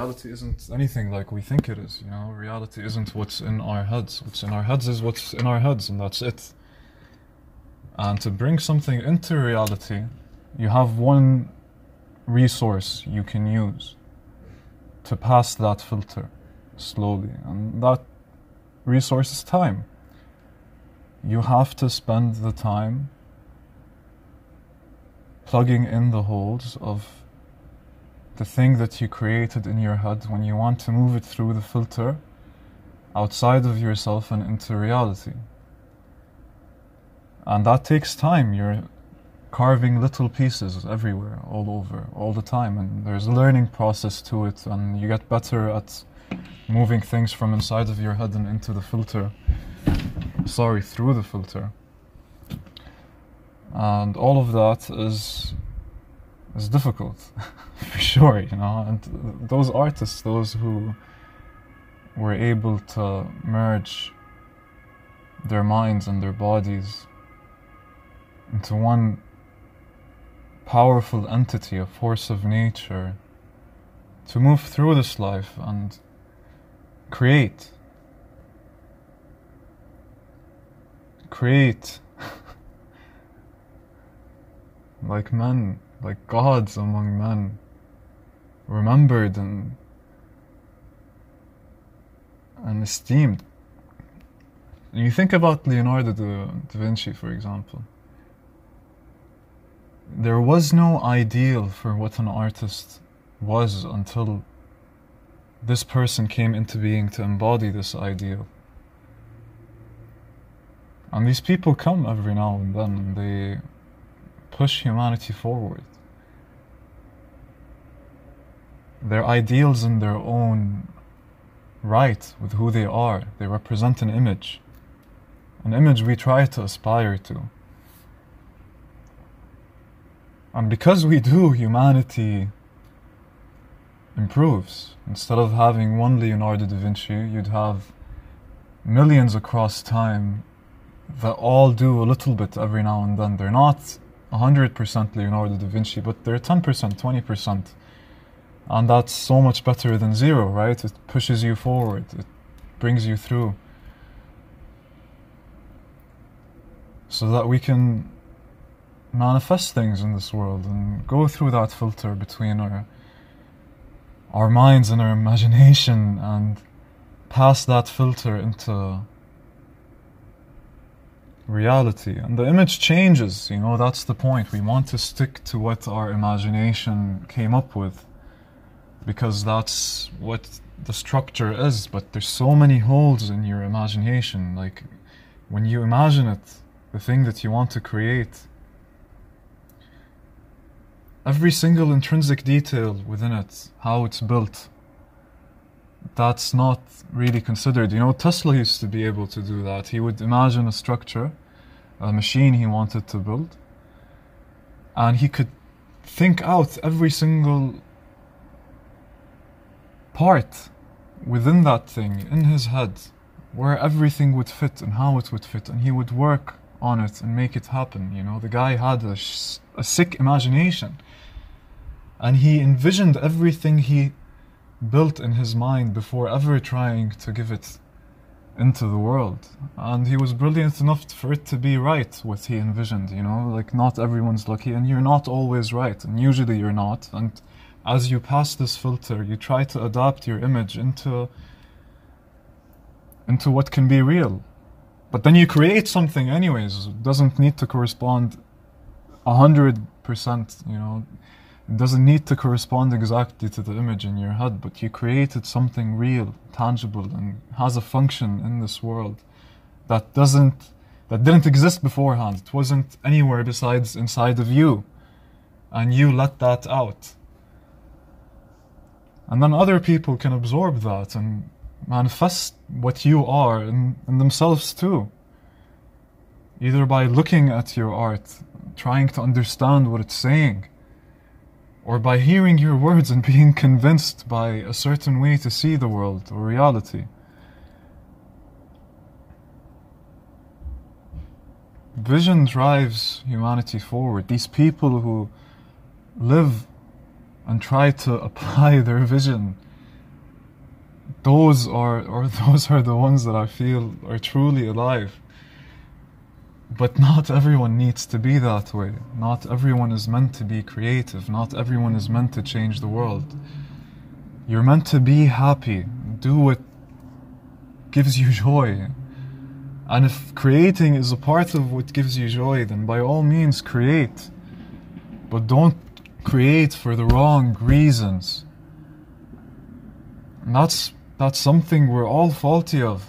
reality isn't anything like we think it is, you know? Reality isn't what's in our heads. What's in our heads is what's in our heads, and that's it. And to bring something into reality, you have one resource you can use to pass that filter slowly, and that resource is time. You have to spend the time plugging in the holes of the thing that you created in your head when you want to move it through the filter outside of yourself and into reality. And that takes time. You're carving little pieces everywhere, all over, all the time, and there's a learning process to it, and you get better at moving things from inside of your head and into the filter, through the filter. And all of that is difficult, for sure, you know. And those artists, those who were able to merge their minds and their bodies into one powerful entity, a force of nature, to move through this life and create. Create. Like men, like gods among men, remembered and esteemed. You think about Leonardo da Vinci, for example. There was no ideal for what an artist was until this person came into being to embody this ideal. And these people come every now and then, and they push humanity forward. They're ideals in their own right with who they are. They represent an image we try to aspire to. And because we do, humanity improves. Instead of having one Leonardo da Vinci, you'd have millions across time that all do a little bit every now and then. They're not 100% Leonardo da Vinci, but they're 10%, 20%. And that's so much better than zero, right? It pushes you forward. It brings you through. So that we can manifest things in this world and go through that filter between our minds and our imagination and pass that filter into reality. And the image changes, you know, that's the point. We want to stick to what our imagination came up with because that's what the structure is, but there's so many holes in your imagination. Like, when you imagine it, the thing that you want to create, every single intrinsic detail within it, how it's built, that's not really considered. You know, Tesla used to be able to do that. He would imagine a structure, a machine he wanted to build, and he could think out every single part within that thing in his head, where everything would fit and how it would fit, and he would work on it and make it happen. You know, the guy had a sick imagination. And he envisioned everything he built in his mind before ever trying to give it into the world. And he was brilliant enough for it to be right, what he envisioned, you know? Like, not everyone's lucky, and you're not always right, and usually you're not. And as you pass this filter, you try to adapt your image into what can be real. But then you create something anyways. It doesn't need to correspond 100%, you know, it doesn't need to correspond exactly to the image in your head, but you created something real, tangible, and has a function in this world that didn't exist beforehand. It wasn't anywhere besides inside of you, and you let that out. And then other people can absorb that and manifest what you are in themselves too, either by looking at your art, trying to understand what it's saying, or by hearing your words and being convinced by a certain way to see the world or reality. Vision drives humanity forward. These people who live and try to apply their vision Those are the ones that I feel are truly alive. But not everyone needs to be that way. Not everyone is meant to be creative. Not everyone is meant to change the world. You're meant to be happy. Do what gives you joy. And if creating is a part of what gives you joy, then by all means create. But don't create for the wrong reasons. And that's something we're all faulty of.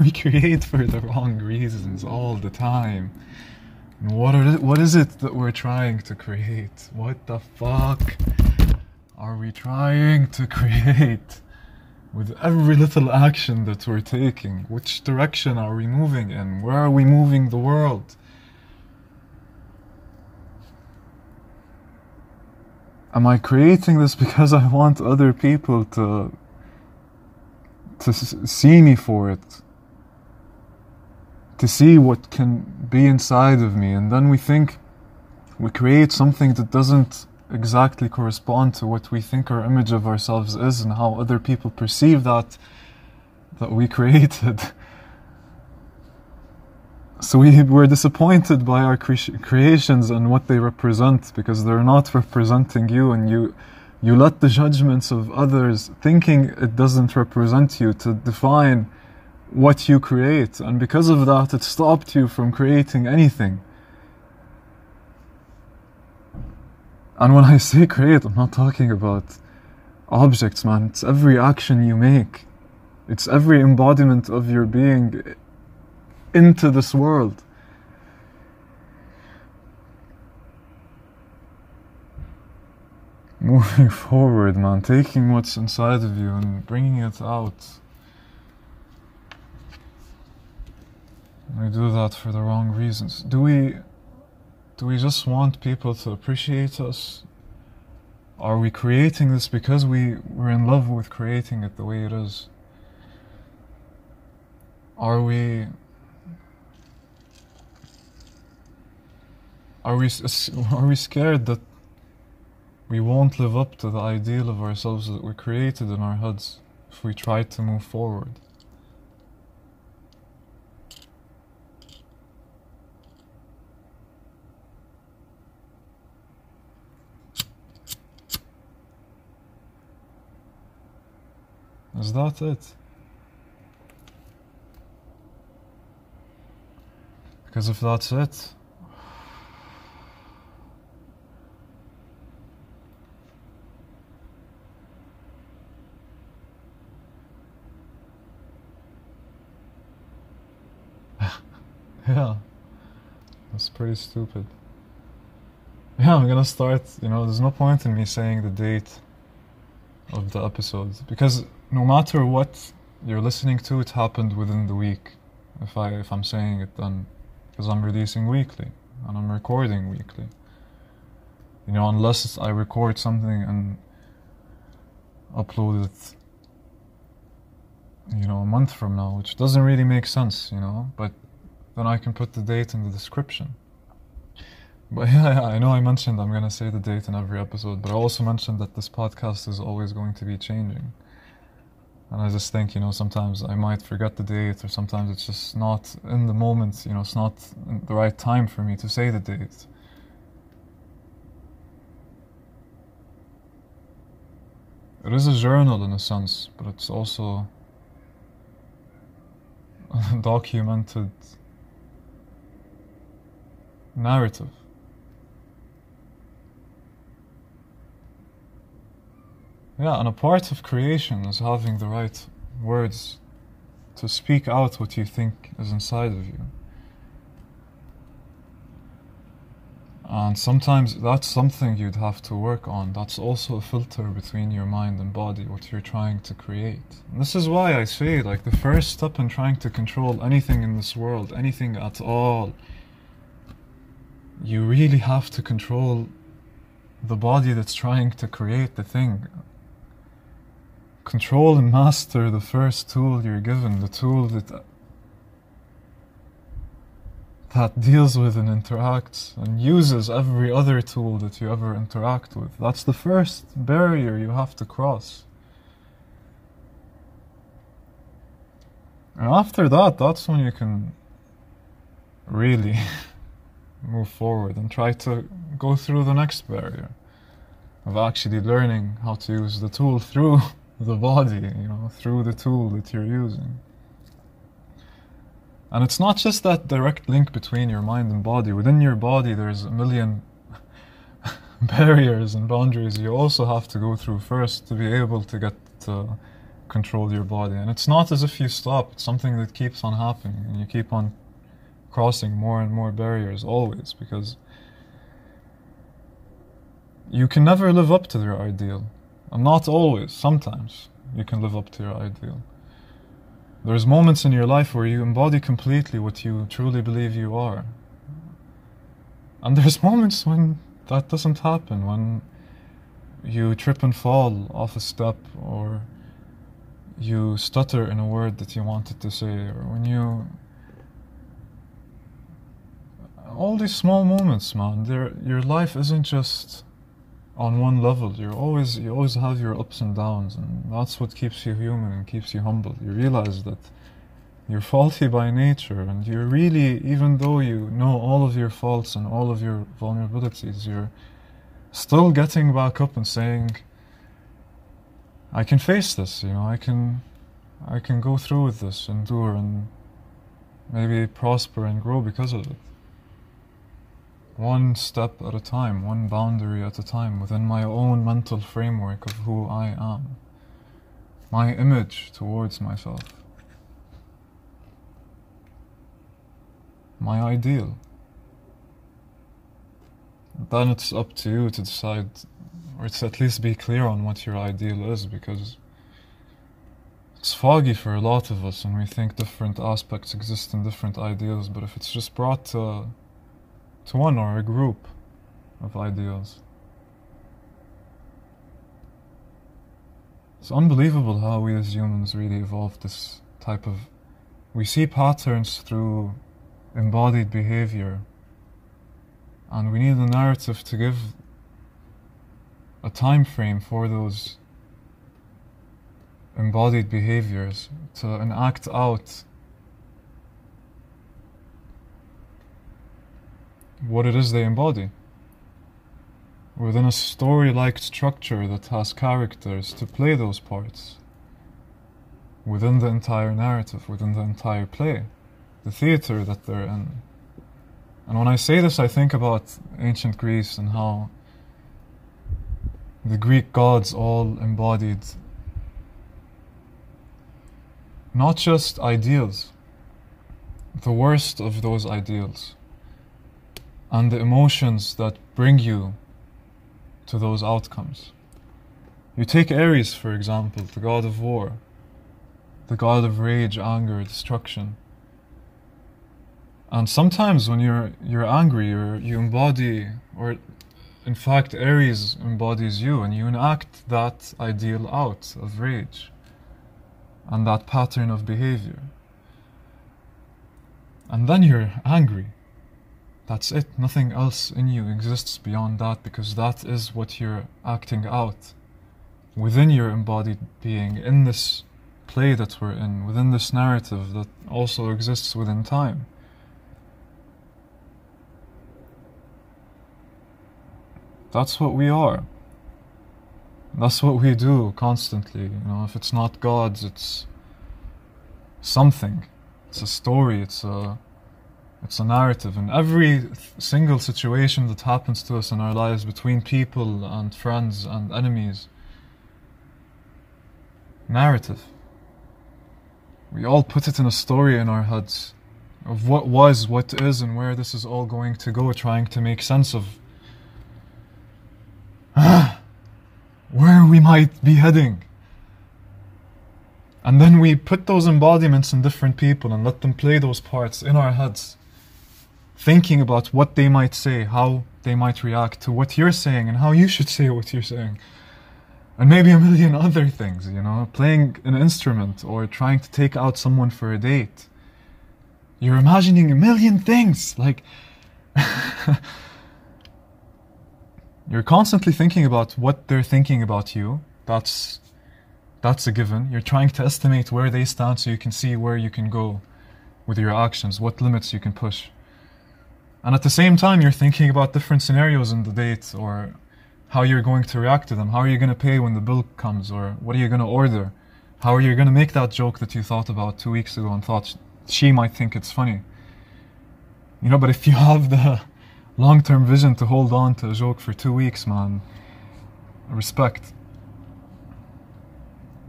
We create for the wrong reasons all the time. And what is it that we're trying to create? What the fuck are we trying to create with every little action that we're taking? Which direction are we moving in? Where are we moving the world? Am I creating this because I want other people to see me for it, to see what can be inside of me? And then we think we create something that doesn't exactly correspond to what we think our image of ourselves is and how other people perceive that we created. So we're disappointed by our creations and what they represent, because they're not representing you, and you let the judgments of others, thinking it doesn't represent you, to define what you create. And because of that, it stopped you from creating anything. And when I say create, I'm not talking about objects, man. It's every action you make. It's every embodiment of your being into this world. Moving forward, man, taking what's inside of you and bringing it out. We do that for the wrong reasons. Do we just want people to appreciate us? Are we creating this because we're in love with creating it the way it is? Are we scared that we won't live up to the ideal of ourselves that we created in our heads if we try to move forward? Is that it? Because if that's it, yeah, that's pretty stupid. Yeah, I'm gonna start, there's no point in me saying the date of the episodes, because no matter what you're listening to, it happened within the week. If I'm saying it then, because I'm releasing weekly, and I'm recording weekly. Unless I record something and upload it, a month from now, which doesn't really make sense, but then I can put the date in the description. But yeah, I know I mentioned I'm going to say the date in every episode, but I also mentioned that this podcast is always going to be changing. And I just think, sometimes I might forget the date, or sometimes it's just not in the moment, it's not the right time for me to say the date. It is a journal in a sense, but it's also a documented narrative. Yeah, and a part of creation is having the right words to speak out what you think is inside of you. And sometimes that's something you'd have to work on. That's also a filter between your mind and body, what you're trying to create. And this is why I say, the first step in trying to control anything in this world, anything at all, you really have to control the body that's trying to create the thing. Control and master the first tool you're given, the tool that deals with and interacts and uses every other tool that you ever interact with. That's the first barrier you have to cross. And after that, that's when you can really move forward and try to go through the next barrier of actually learning how to use the tool through the body, you know, through the tool that you're using. And it's not just that direct link between your mind and body. Within your body, there's a million barriers and boundaries you also have to go through first to be able to get to control your body. And it's not as if you stop. It's something that keeps on happening, and you keep on crossing more and more barriers always, because you can never live up to your ideal. And not always. Sometimes you can live up to your ideal. There's moments in your life where you embody completely what you truly believe you are. And there's moments when that doesn't happen, when you trip and fall off a step, or you stutter in a word that you wanted to say, or when you... All these small moments, man, your life isn't just on one level. You always have your ups and downs, and that's what keeps you human and keeps you humble. You realize that you're faulty by nature, and you're really, even though you know all of your faults and all of your vulnerabilities, you're still getting back up and saying, I can face this, you know, I can go through with this, endure, and maybe prosper and grow because of it. One step at a time, one boundary at a time, within my own mental framework of who I am, my image towards myself, my ideal. Then it's up to you to decide, or to at least be clear on what your ideal is, because it's foggy for a lot of us, and we think different aspects exist in different ideals, but if it's just brought to one or a group of ideals. It's unbelievable how we as humans really evolved this type of... We see patterns through embodied behavior, and we need a narrative to give a time frame for those embodied behaviors to enact out what it is they embody within a story-like structure that has characters to play those parts within the entire narrative, within the entire play, the theater that they're in. And when I say this, I think about ancient Greece and how the Greek gods all embodied not just ideals, the worst of those ideals, and the emotions that bring you to those outcomes. You take Ares, for example, the god of war, the god of rage, anger, destruction. And sometimes when you're angry, you embody, or in fact Ares embodies you, and you enact that ideal out of rage and that pattern of behavior. And then you're angry. That's it. Nothing else in you exists beyond that, because that is what you're acting out within your embodied being, in this play that we're in, within this narrative that also exists within time. That's what we are. That's what we do constantly. You know, if it's not gods, it's something. It's a story. It's a narrative, and every single situation that happens to us in our lives, between people and friends and enemies, narrative. We all put it in a story in our heads of what was, what is, and where this is all going to go, trying to make sense of where we might be heading. And then we put those embodiments in different people and let them play those parts in our heads, thinking about what they might say, how they might react to what you're saying, and how you should say what you're saying. And maybe a million other things, you know, playing an instrument or trying to take out someone for a date. You're imagining a million things, like... You're constantly thinking about what they're thinking about you. That's That's a given. You're trying to estimate where they stand so you can see where you can go with your actions, what limits you can push. And at the same time, you're thinking about different scenarios in the date, or how you're going to react to them. How are you going to pay when the bill comes, or what are you going to order? How are you going to make that joke that you thought about 2 weeks ago and thought she might think it's funny? You know, but if you have the long-term vision to hold on to a joke for 2 weeks, man, respect.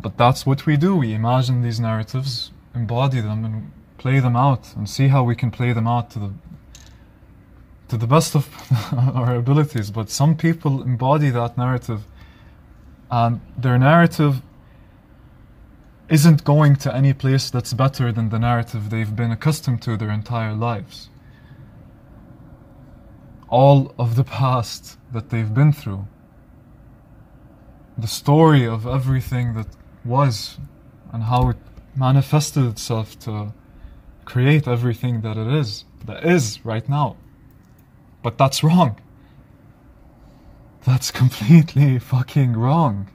But that's what we do. We imagine these narratives, embody them, and play them out, and see how we can play them out to the best of our abilities. But some people embody that narrative, and their narrative isn't going to any place that's better than the narrative they've been accustomed to their entire lives. All of the past that they've been through, the story of everything that was and how it manifested itself to create everything that it is, that is right now. But that's wrong. That's completely fucking wrong.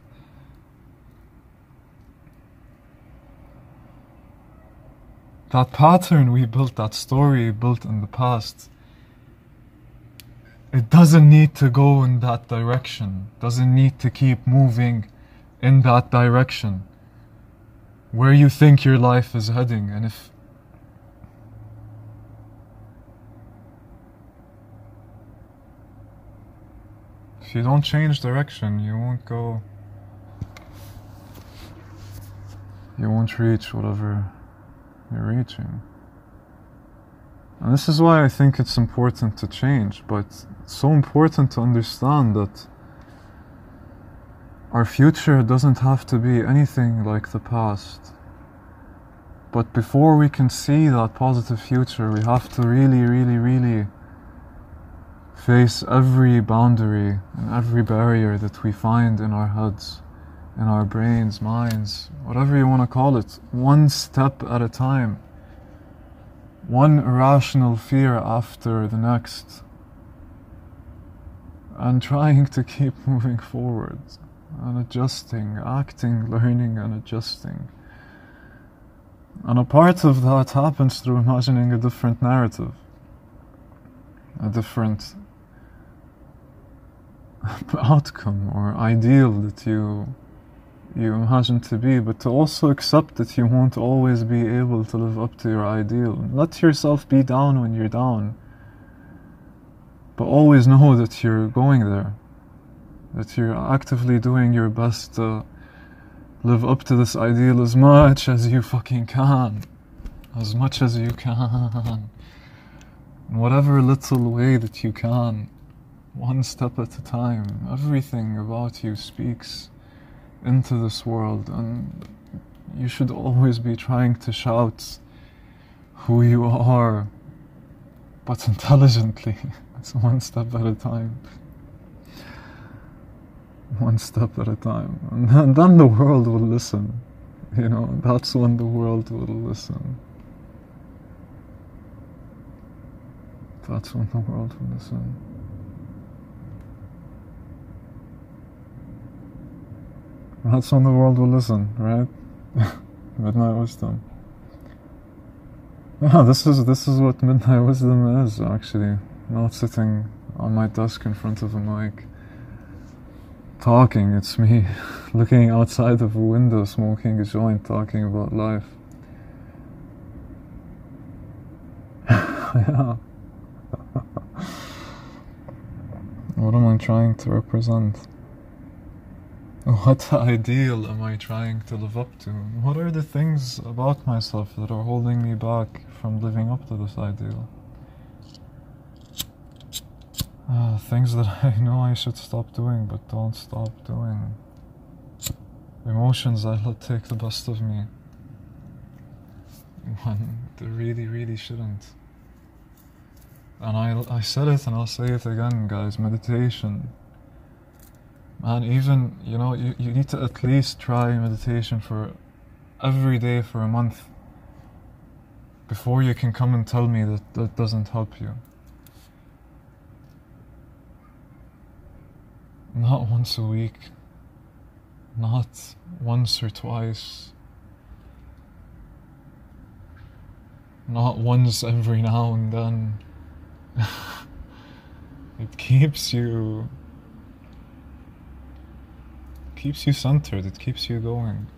That pattern we built, that story we built in the past, it doesn't need to go in that direction. Doesn't need to keep moving in that direction where you think your life is heading. And if you don't change direction, you won't reach whatever you're reaching. And this is why I think it's important to change, but it's so important to understand that our future doesn't have to be anything like the past. But before we can see that positive future, we have to really, really, really face every boundary and every barrier that we find in our heads, in our brains, minds, whatever you want to call it, one step at a time. One irrational fear after the next, and trying to keep moving forward and adjusting, acting, learning and adjusting. And a part of that happens through imagining a different narrative, a different outcome or ideal that you imagine to be, but to also accept that you won't always be able to live up to your ideal. Let yourself be down when you're down, but always know that you're going there, that you're actively doing your best to live up to this ideal as much as you fucking can, as much as you can, in whatever little way that you can, one step at a time. Everything about you speaks into this world, and you should always be trying to shout who you are, but intelligently. It's one step at a time, one step at a time, and then the world will listen. You know, that's when the world will listen. That's when the world will listen. That's when the world will listen, right? Midnight wisdom. Yeah, this is what midnight wisdom is, actually. Not sitting on my desk in front of a mic, talking. It's me looking outside of a window, smoking a joint, talking about life. Yeah. What am I trying to represent? What ideal am I trying to live up to? What are the things about myself that are holding me back from living up to this ideal? Things that I know I should stop doing but don't stop doing. Emotions I let take the best of me when they really, really shouldn't. And I said it and I'll say it again, guys, meditation. Man, even, you know, you need to at least try meditation for every day for a month before you can come and tell me that that doesn't help you. Not once a week, Not once or twice. Not once every now and then. It keeps you centered, it keeps you going.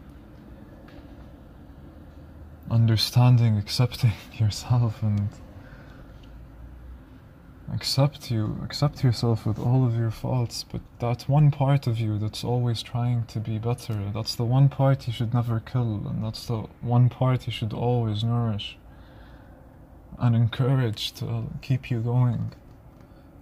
Understanding, accepting yourself, and accept yourself with all of your faults, but that one part of you that's always trying to be better, that's the one part you should never kill, and that's the one part you should always nourish and encourage to keep you going.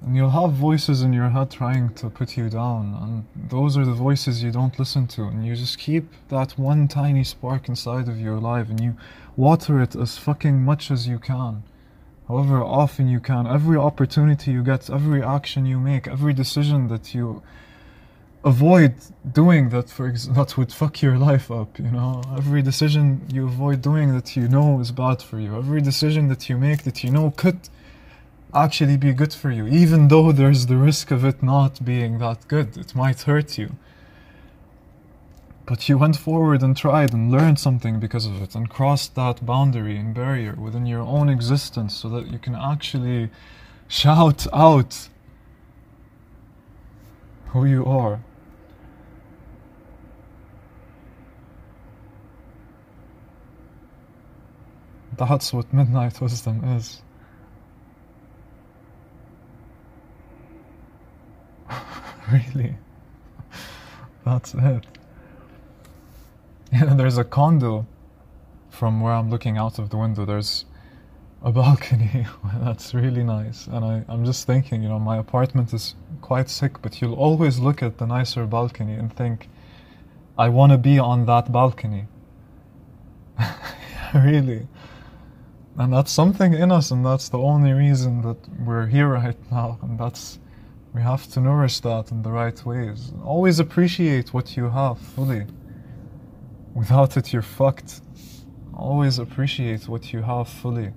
And you'll have voices in your head trying to put you down, and those are the voices you don't listen to, and you just keep that one tiny spark inside of you alive, and you water it as fucking much as you can. However often you can, every opportunity you get, every action you make, every decision that you avoid doing that would fuck your life up, you know? Every decision you avoid doing that you know is bad for you. Every decision that you make that you know could actually be good for you, even though there's the risk of it not being that good. It might hurt you. But you went forward and tried and learned something because of it, and crossed that boundary and barrier within your own existence so that you can actually shout out who you are. That's what midnight wisdom is. Really? That's it. Yeah, there's a condo from where I'm looking out of the window. There's a balcony that's really nice. And I'm just thinking, you know, my apartment is quite sick, but you'll always look at the nicer balcony and think, I want to be on that balcony. Really. And that's something in us, and that's the only reason that we're here right now. And that's, we have to nourish that in the right ways. Always appreciate what you have fully. Without it, you're fucked. Always appreciate what you have fully.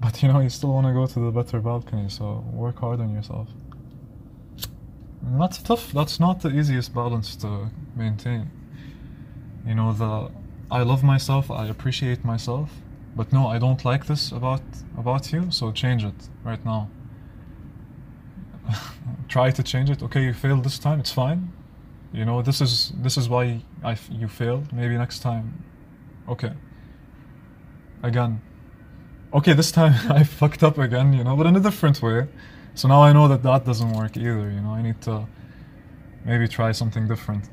But you know, you still want to go to the better balcony, so work hard on yourself. And that's tough. That's not the easiest balance to maintain. You know, I love myself, I appreciate myself. But no, I don't like this about you, so change it right now. Try to change it. Okay, you failed this time, it's fine. You know, this is why you failed. Maybe next time. Okay. Again. Okay, this time I fucked up again, you know, but in a different way. So now I know that doesn't work either, you know. I need to maybe try something different.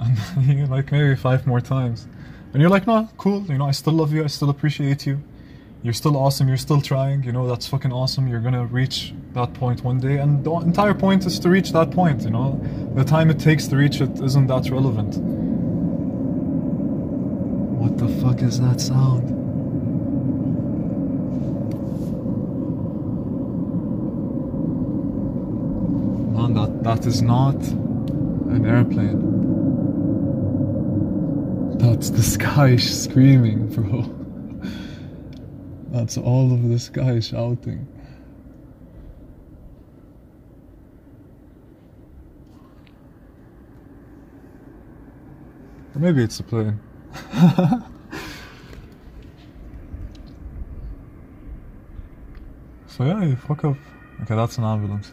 And like maybe 5 more times. And you're like, no, cool, you know, I still love you, I still appreciate you. You're still awesome, you're still trying, you know, that's fucking awesome. You're gonna reach that point one day, and the entire point is to reach that point, you know. The time it takes to reach it isn't that relevant. What the fuck is that sound? Man, that is not an airplane. That's the sky screaming, bro. That's all of the sky shouting. Or maybe it's a plane. So yeah, you fuck up. Okay, that's an ambulance.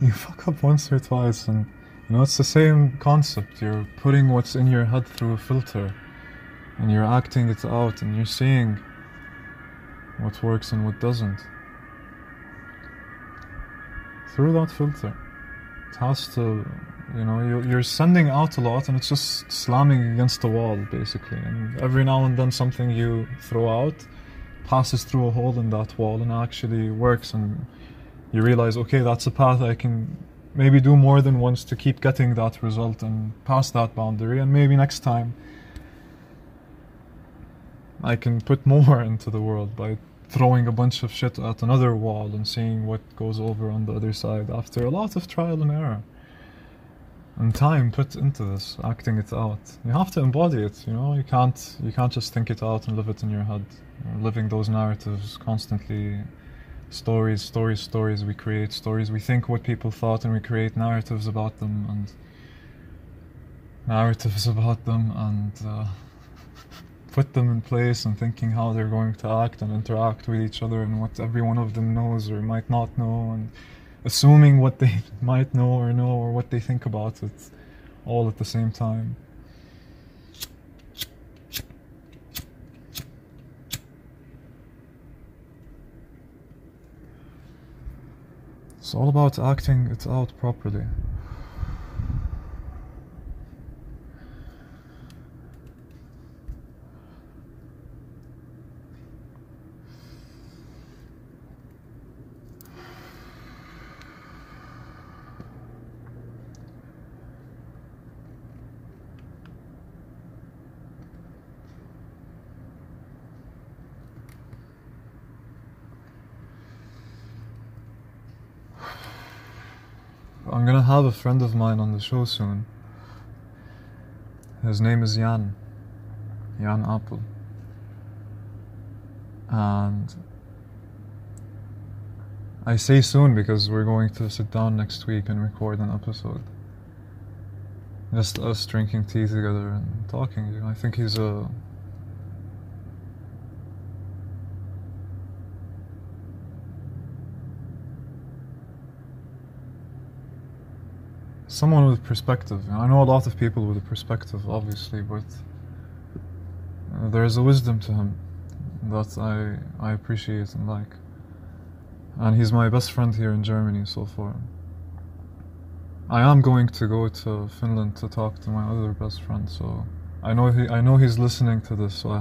You fuck up once or twice, and you know, it's the same concept. You're putting what's in your head through a filter, and you're acting it out, and you're seeing what works and what doesn't. Through that filter. It has to, you know, you're sending out a lot, and it's just slamming against the wall, basically. And every now and then something you throw out passes through a hole in that wall and actually works, and you realize, okay, that's a path I can maybe do more than once to keep getting that result and pass that boundary, and maybe next time I can put more into the world by throwing a bunch of shit at another wall and seeing what goes over on the other side after a lot of trial and error. and time put into this, acting it out. You have to embody it, you know? You can't just think it out and live it in your head. You're living those narratives constantly. Stories we create, stories we think what people thought, and we create narratives about them, and put them in place, and thinking how they're going to act and interact with each other, and what every one of them knows or might not know, and assuming what they might know or what they think about it, all at the same time. It's all about acting it out properly. I'm gonna have a friend of mine on the show soon. His name is Jan Apple. And I say soon because we're going to sit down next week and record an episode. Just us drinking tea together and talking. You know, I think he's a... someone with perspective. I know a lot of people with a perspective, obviously, but there is a wisdom to him that I appreciate and like. And he's my best friend here in Germany so far. I am going to go to Finland to talk to my other best friend, so I know he's listening to this, so I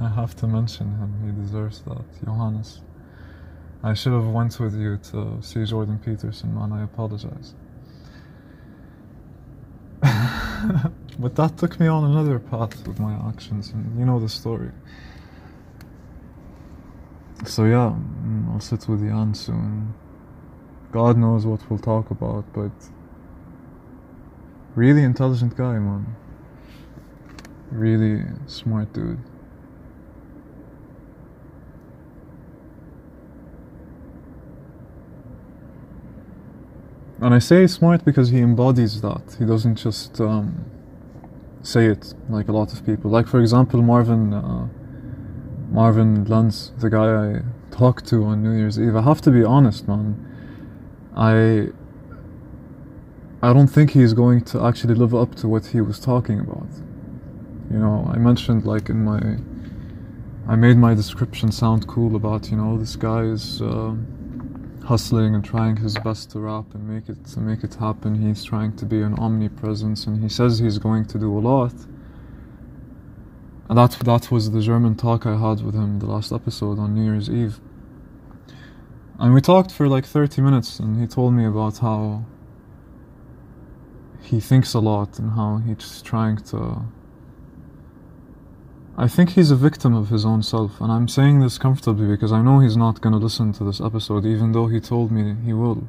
have to mention him. He deserves that, Johannes. I should have went with you to see Jordan Peterson, man, I apologize. But that took me on another path with my actions, and you know the story. So yeah, I'll sit with Jan soon. God knows what we'll talk about, but... really intelligent guy, man. Really smart dude. And I say smart because he embodies that. He doesn't just say it like a lot of people. Like, for example, Marvin Lenz, the guy I talked to on New Year's Eve. I have to be honest, man. I don't think he's going to actually live up to what he was talking about. You know, I mentioned, like, I made my description sound cool about, you know, this guy is... hustling and trying his best to rap and make it happen. He's trying to be an omnipresence, and he says he's going to do a lot. And that was the German talk I had with him the last episode on New Year's Eve. And we talked for like 30 minutes, and he told me about how he thinks a lot and how he's trying to... I think he's a victim of his own self, and I'm saying this comfortably because I know he's not going to listen to this episode, even though he told me he will.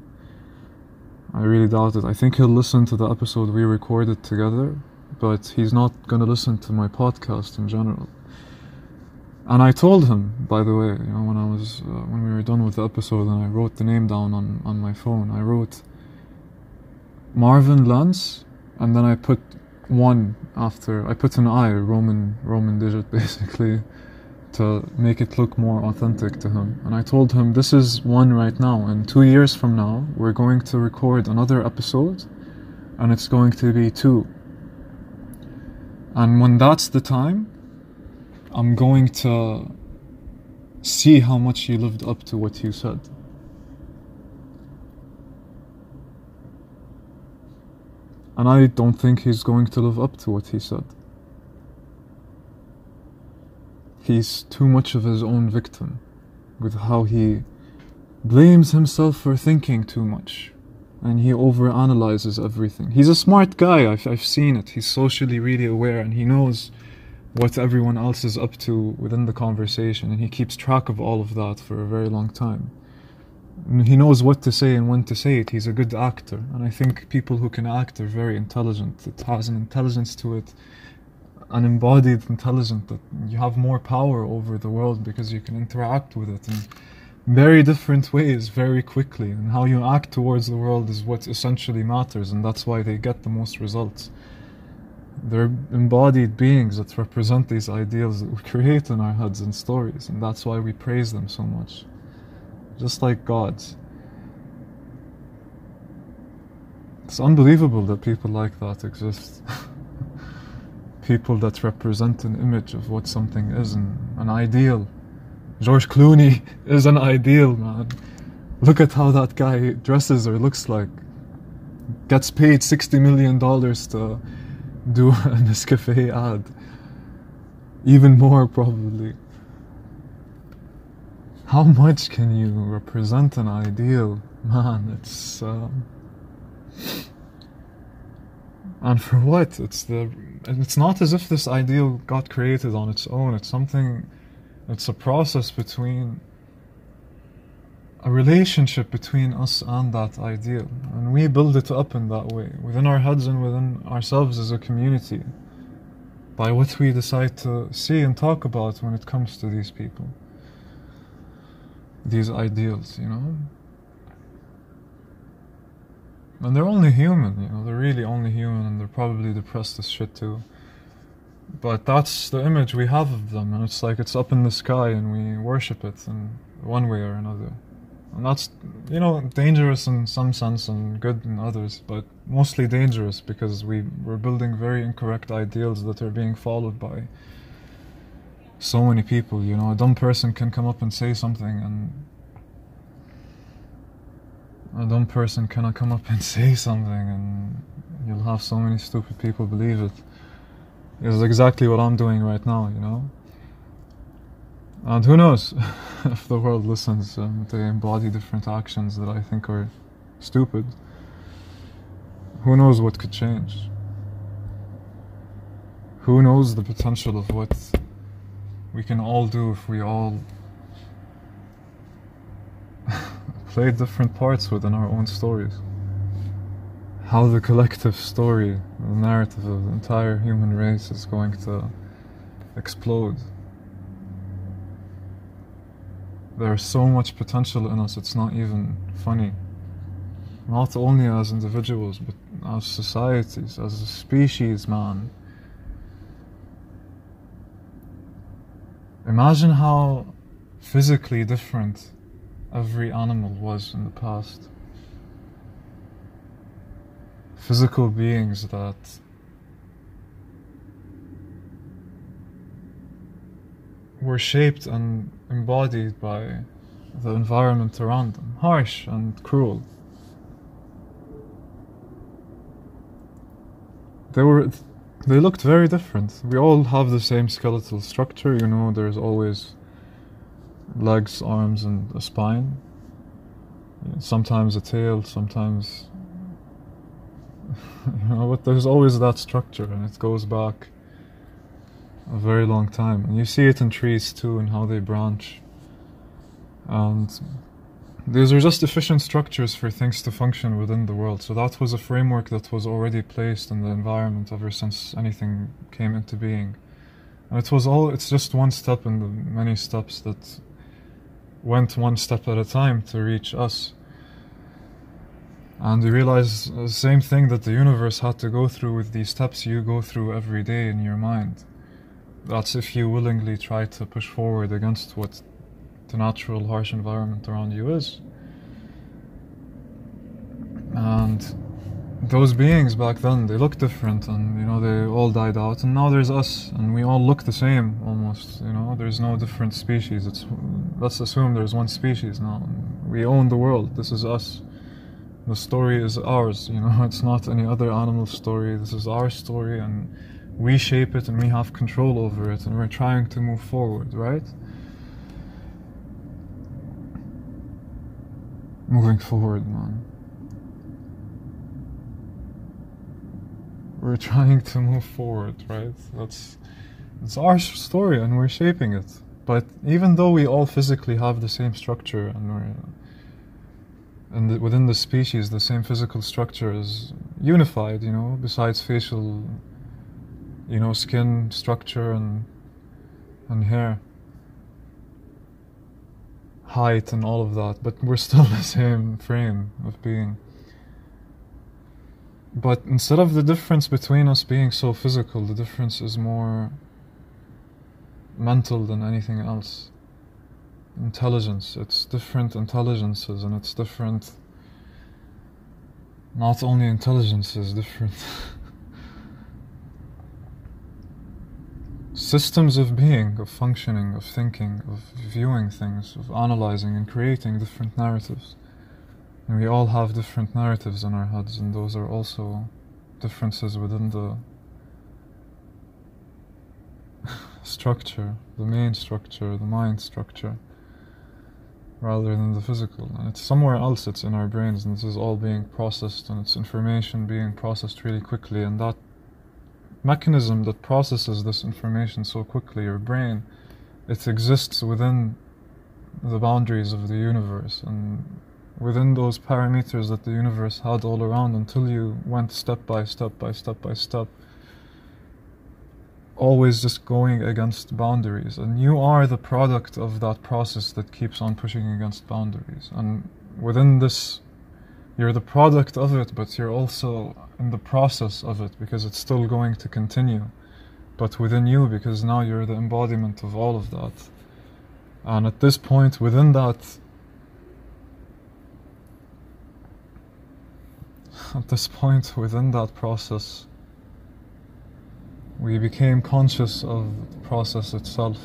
I really doubt it. I think he'll listen to the episode we recorded together, but he's not going to listen to my podcast in general. And I told him, by the way, you know, when we were done with the episode and I wrote the name down on my phone, I wrote Marvin Lenz, and then I put one after, I put an I, Roman digit basically, to make it look more authentic to him. And I told him, this is one right now, and 2 years from now we're going to record another episode, and it's going to be 2. And when that's the time, I'm going to see how much you lived up to what you said. And I don't think he's going to live up to what he said. He's too much of his own victim with how he blames himself for thinking too much. And he overanalyzes everything. He's a smart guy, I've seen it. He's socially really aware, and he knows what everyone else is up to within the conversation. And he keeps track of all of that for a very long time. He knows what to say and when to say it. He's a good actor, and I think people who can act are very intelligent. It has an intelligence to it, an embodied intelligence, that you have more power over the world because you can interact with it in very different ways very quickly, and how you act towards the world is what essentially matters, and that's why they get the most results. They're embodied beings that represent these ideals that we create in our heads and stories, and that's why we praise them so much. Just like gods. It's unbelievable that people like that exist. People that represent an image of what something is, an ideal. George Clooney is an ideal, man. Look at how that guy dresses or looks like. Gets paid $60 million to do a Nescafé ad. Even more, probably. How much can you represent an ideal? Man, it's... And for what? It's not as if this ideal got created on its own. It's something... It's a process between... A relationship between us and that ideal. And we build it up in that way. Within our heads and within ourselves as a community. By what we decide to see and talk about when it comes to these people. These ideals, you know? And they're only human, you know? They're really only human, and they're probably depressed as shit too. But that's the image we have of them, and it's like it's up in the sky and we worship it in one way or another. And that's, you know, dangerous in some sense and good in others, but mostly dangerous because we're building very incorrect ideals that are being followed by so many people, you know. A dumb person can come up and say something, and a dumb person cannot come up and say something, and you'll have so many stupid people believe it. It's exactly what I'm doing right now, you know. And who knows if the world listens, they embody different actions that I think are stupid. Who knows what could change? Who knows the potential of what we can all do if we all play different parts within our own stories. How the collective story, the narrative of the entire human race is going to explode. There is so much potential in us, it's not even funny. Not only as individuals, but as societies, as a species, man. Imagine how physically different every animal was in the past. Physical beings that were shaped and embodied by the environment around them, harsh and cruel. They looked very different. We all have the same skeletal structure, you know, there's always legs, arms, and a spine. Sometimes a tail, sometimes... You know, but there's always that structure, and it goes back a very long time. And you see it in trees too, and how they branch. And these are just efficient structures for things to function within the world. So that was a framework that was already placed in the environment ever since anything came into being. And it's just one step in the many steps that went one step at a time to reach us. And you realize the same thing that the universe had to go through with these steps you go through every day in your mind. That's if you willingly try to push forward against what the natural harsh environment around you is. And those beings back then, they looked different, and you know, they all died out, and now there's us, and we all look the same almost, you know. There's no different species. Let's assume there's one species now. We own the world. This is us. The story is ours, you know. It's not any other animal's story. This is our story, and we shape it, and we have control over it, and we're trying to move forward, right? Moving forward, man. We're trying to move forward, right? It's our story, and we're shaping it. But even though we all physically have the same structure, and we're and within the species, the same physical structure is unified, you know, besides facial, you know, skin structure and hair, height and all of that, but we're still the same frame of being. But instead of the difference between us being so physical, the difference is more mental than anything else. Intelligence, it's different intelligences, and it's different, not only intelligences, different systems of being, of functioning, of thinking, of viewing things, of analyzing and creating different narratives. And we all have different narratives in our heads, and those are also differences within the structure, the main structure, the mind structure, rather than the physical. And it's somewhere else, it's in our brains, and this is all being processed, and it's information being processed really quickly, and that mechanism that processes this information so quickly, your brain, it exists within the boundaries of the universe, and within those parameters that the universe had all around, until you went step by step by step by step, always just going against boundaries. And you are the product of that process that keeps on pushing against boundaries. And within this, you're the product of it, but you're also in the process of it, because it's still going to continue, but within you, because now you're the embodiment of all of that. And at this point, within that, process, we became conscious of the process itself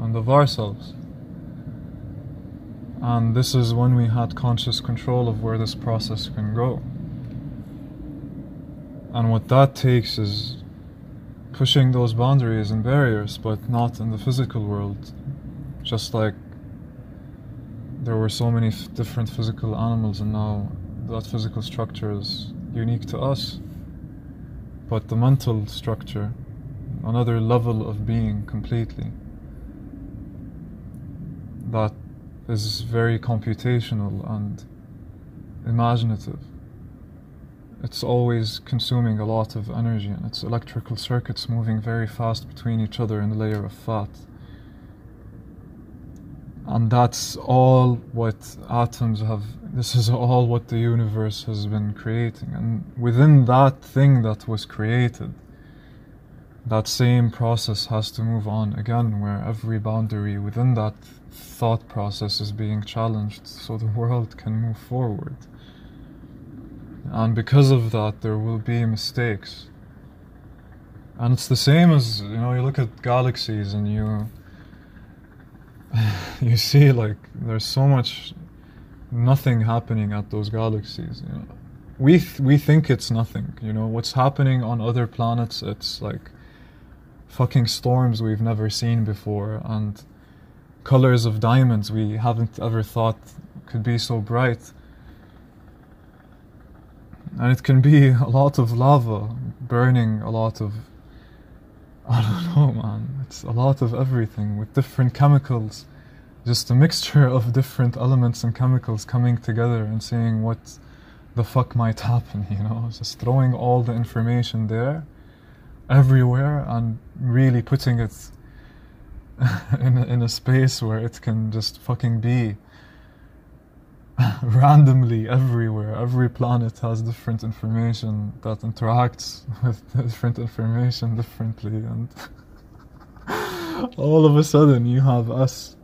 and of ourselves. And this is when we had conscious control of where this process can go. And what that takes is pushing those boundaries and barriers, but not in the physical world. Just like there were so many different physical animals, and now that physical structure is unique to us, but the mental structure, another level of being completely, that is very computational and imaginative. It's always consuming a lot of energy, and it's electrical circuits moving very fast between each other in a layer of fat. And that's all what atoms have, this is all what the universe has been creating. And within that thing that was created, that same process has to move on again, where every boundary within that thought process is being challenged so the world can move forward. And because of that, there will be mistakes. And it's the same as, you know, you look at galaxies and you see, like, there's so much nothing happening at those galaxies, you know. We think it's nothing, you know. What's happening on other planets, it's like fucking storms we've never seen before, and colors of diamonds we haven't ever thought could be so bright. And it can be a lot of lava burning, a lot of, I don't know, man, it's a lot of everything with different chemicals, just a mixture of different elements and chemicals coming together and seeing what the fuck might happen, you know, just throwing all the information there, everywhere, and really putting it in a space where it can just fucking be randomly everywhere. Every planet has different information that interacts with different information differently, and all of a sudden you have us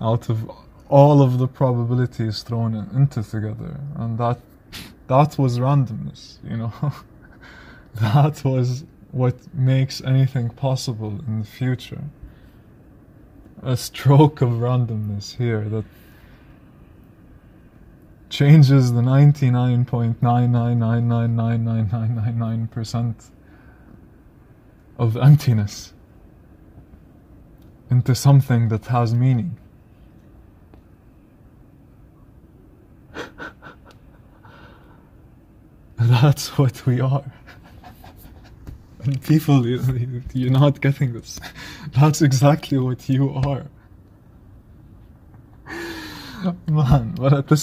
out of all of the probabilities thrown into together, and that was randomness, you know. That was what makes anything possible in the future, a stroke of randomness here that changes the 99.9999999% of emptiness into something that has meaning. That's what we are. And people, you're not getting this. That's exactly what you are. Man, but at the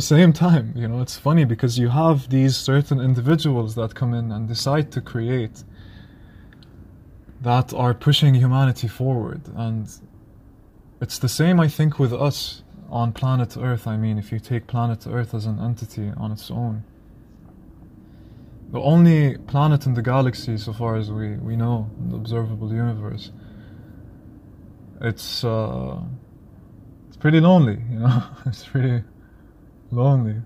same time, you know, it's funny because you have these certain individuals that come in and decide to create that are pushing humanity forward. And it's the same, I think, with us on planet Earth. I mean, if you take planet Earth as an entity on its own, the only planet in the galaxy, so far as we know, in the observable universe, it's pretty lonely, you know. It's pretty lonely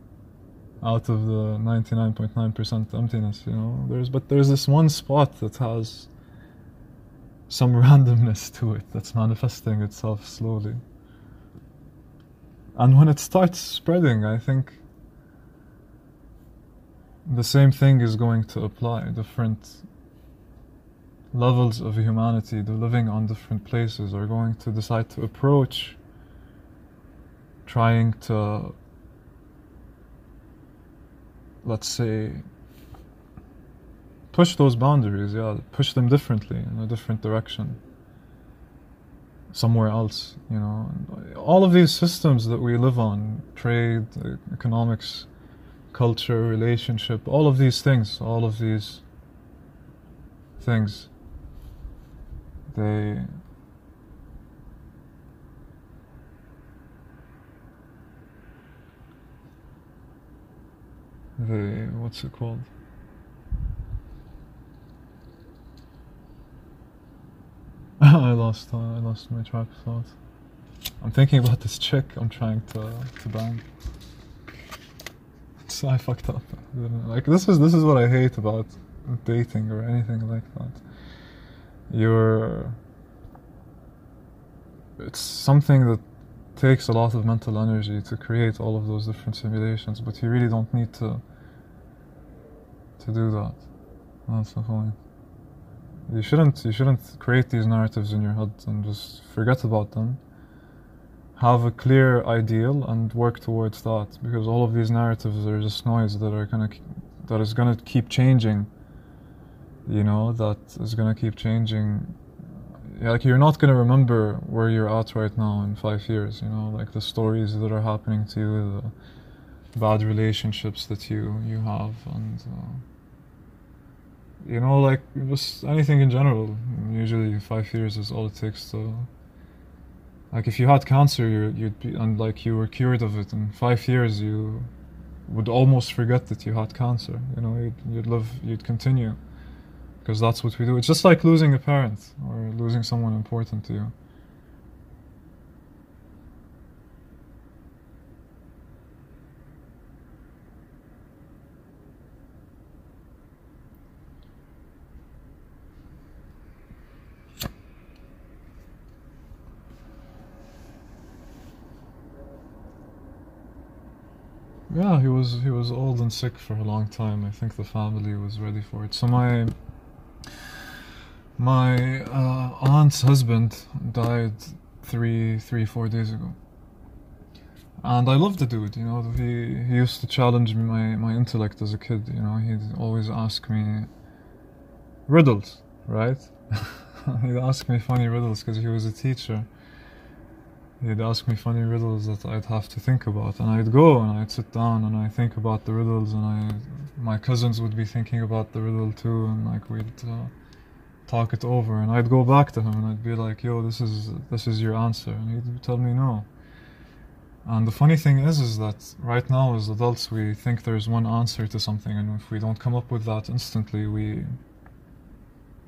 out of the 99.9% emptiness, you know. But there's this one spot that has some randomness to it that's manifesting itself slowly. And when it starts spreading, I think the same thing is going to apply. Different levels of humanity, the living on different places, are going to decide to approach trying to, let's say, push those boundaries, yeah, push them differently, in a different direction, somewhere else, you know. All of these systems that we live on, trade, economics, culture, relationship, all of these things, they what's it called? I lost my track of thought. I'm thinking about this chick I'm trying to bang. So I fucked up. Like, this is what I hate about dating or anything like that. It's something that takes a lot of mental energy to create all of those different simulations, but you really don't need to do that. That's the point. You shouldn't create these narratives in your head and just forget about them. Have a clear ideal and work towards that, because all of these narratives are just noise that is gonna keep changing. You know, that is gonna keep changing. Yeah, like, you're not gonna remember where you're at right now in 5 years. You know, like the stories that are happening to you, the bad relationships that you have, and you know, like, just anything in general. Usually 5 years is all it takes to. Like, if you had cancer, you'd be, and like you were cured of it in 5 years, you would almost forget that you had cancer. You know, you'd continue, because that's what we do. It's just like losing a parent or losing someone important to you. Yeah, he was old and sick for a long time. I think the family was ready for it. So my aunt's husband died four days ago. And I loved the dude, you know. He used to challenge my intellect as a kid, you know. He'd always ask me riddles, right? He'd ask me funny riddles because he was a teacher. He'd ask me funny riddles that I'd have to think about, and I'd go and I'd sit down and I'd think about the riddles, and my cousins would be thinking about the riddle too, and like we'd talk it over, and I'd go back to him and I'd be like, yo, this is your answer, and he'd tell me no. And the funny thing is that right now as adults we think there's one answer to something, and if we don't come up with that instantly, we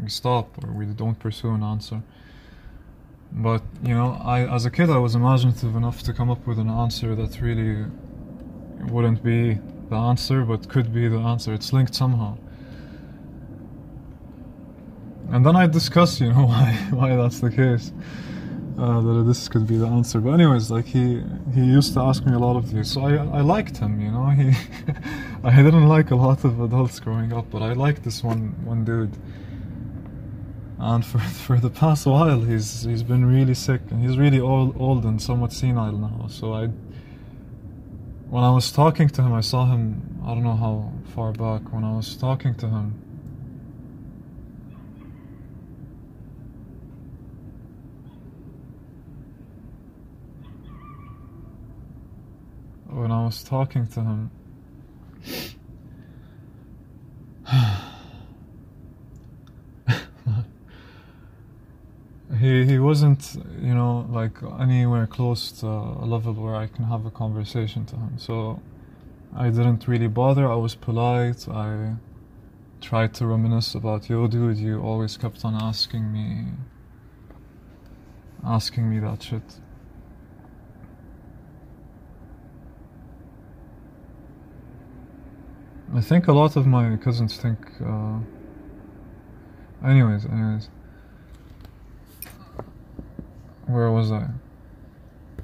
stop, or we don't pursue an answer. But, you know, as a kid, I was imaginative enough to come up with an answer that really wouldn't be the answer, but could be the answer. It's linked somehow. And then I discuss, you know, why that's the case, that this could be the answer. But anyways, like, he used to ask me a lot of these, so I liked him, you know. I didn't like a lot of adults growing up, but I liked this one dude. And for the past while, he's been really sick, and he's really old and somewhat senile now. So when I was talking to him, I saw him, I don't know how far back, when I was talking to him. when I was talking to him. He wasn't, you know, like anywhere close to a level where I can have a conversation to him. So I didn't really bother. I was polite. I tried to reminisce about, yo, dude, you always kept on asking me that shit. I think a lot of my cousins think, anyways, where was I?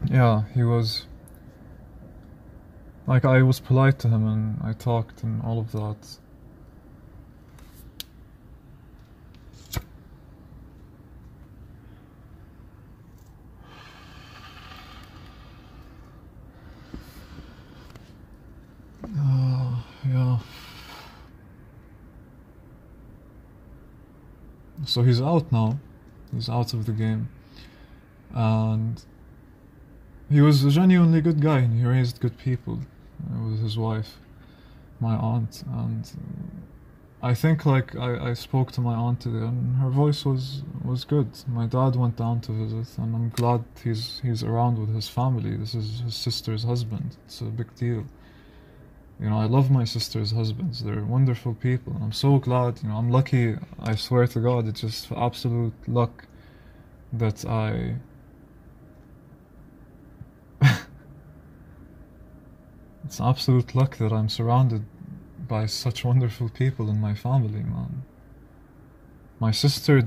Yeah, he was, like, I was polite to him and I talked and all of that. Yeah. So he's out now. He's out of the game. And he was a genuinely good guy and he raised good people. It was his wife, my aunt. And I think, like, I spoke to my aunt today and her voice was good. My dad went down to visit and I'm glad he's around with his family. This is his sister's husband. It's a big deal. You know, I love my sister's husbands. They're wonderful people. And I'm so glad, you know, I'm lucky. I swear to God, it's just absolute luck that I... It's absolute luck that I'm surrounded by such wonderful people in my family, man. My sister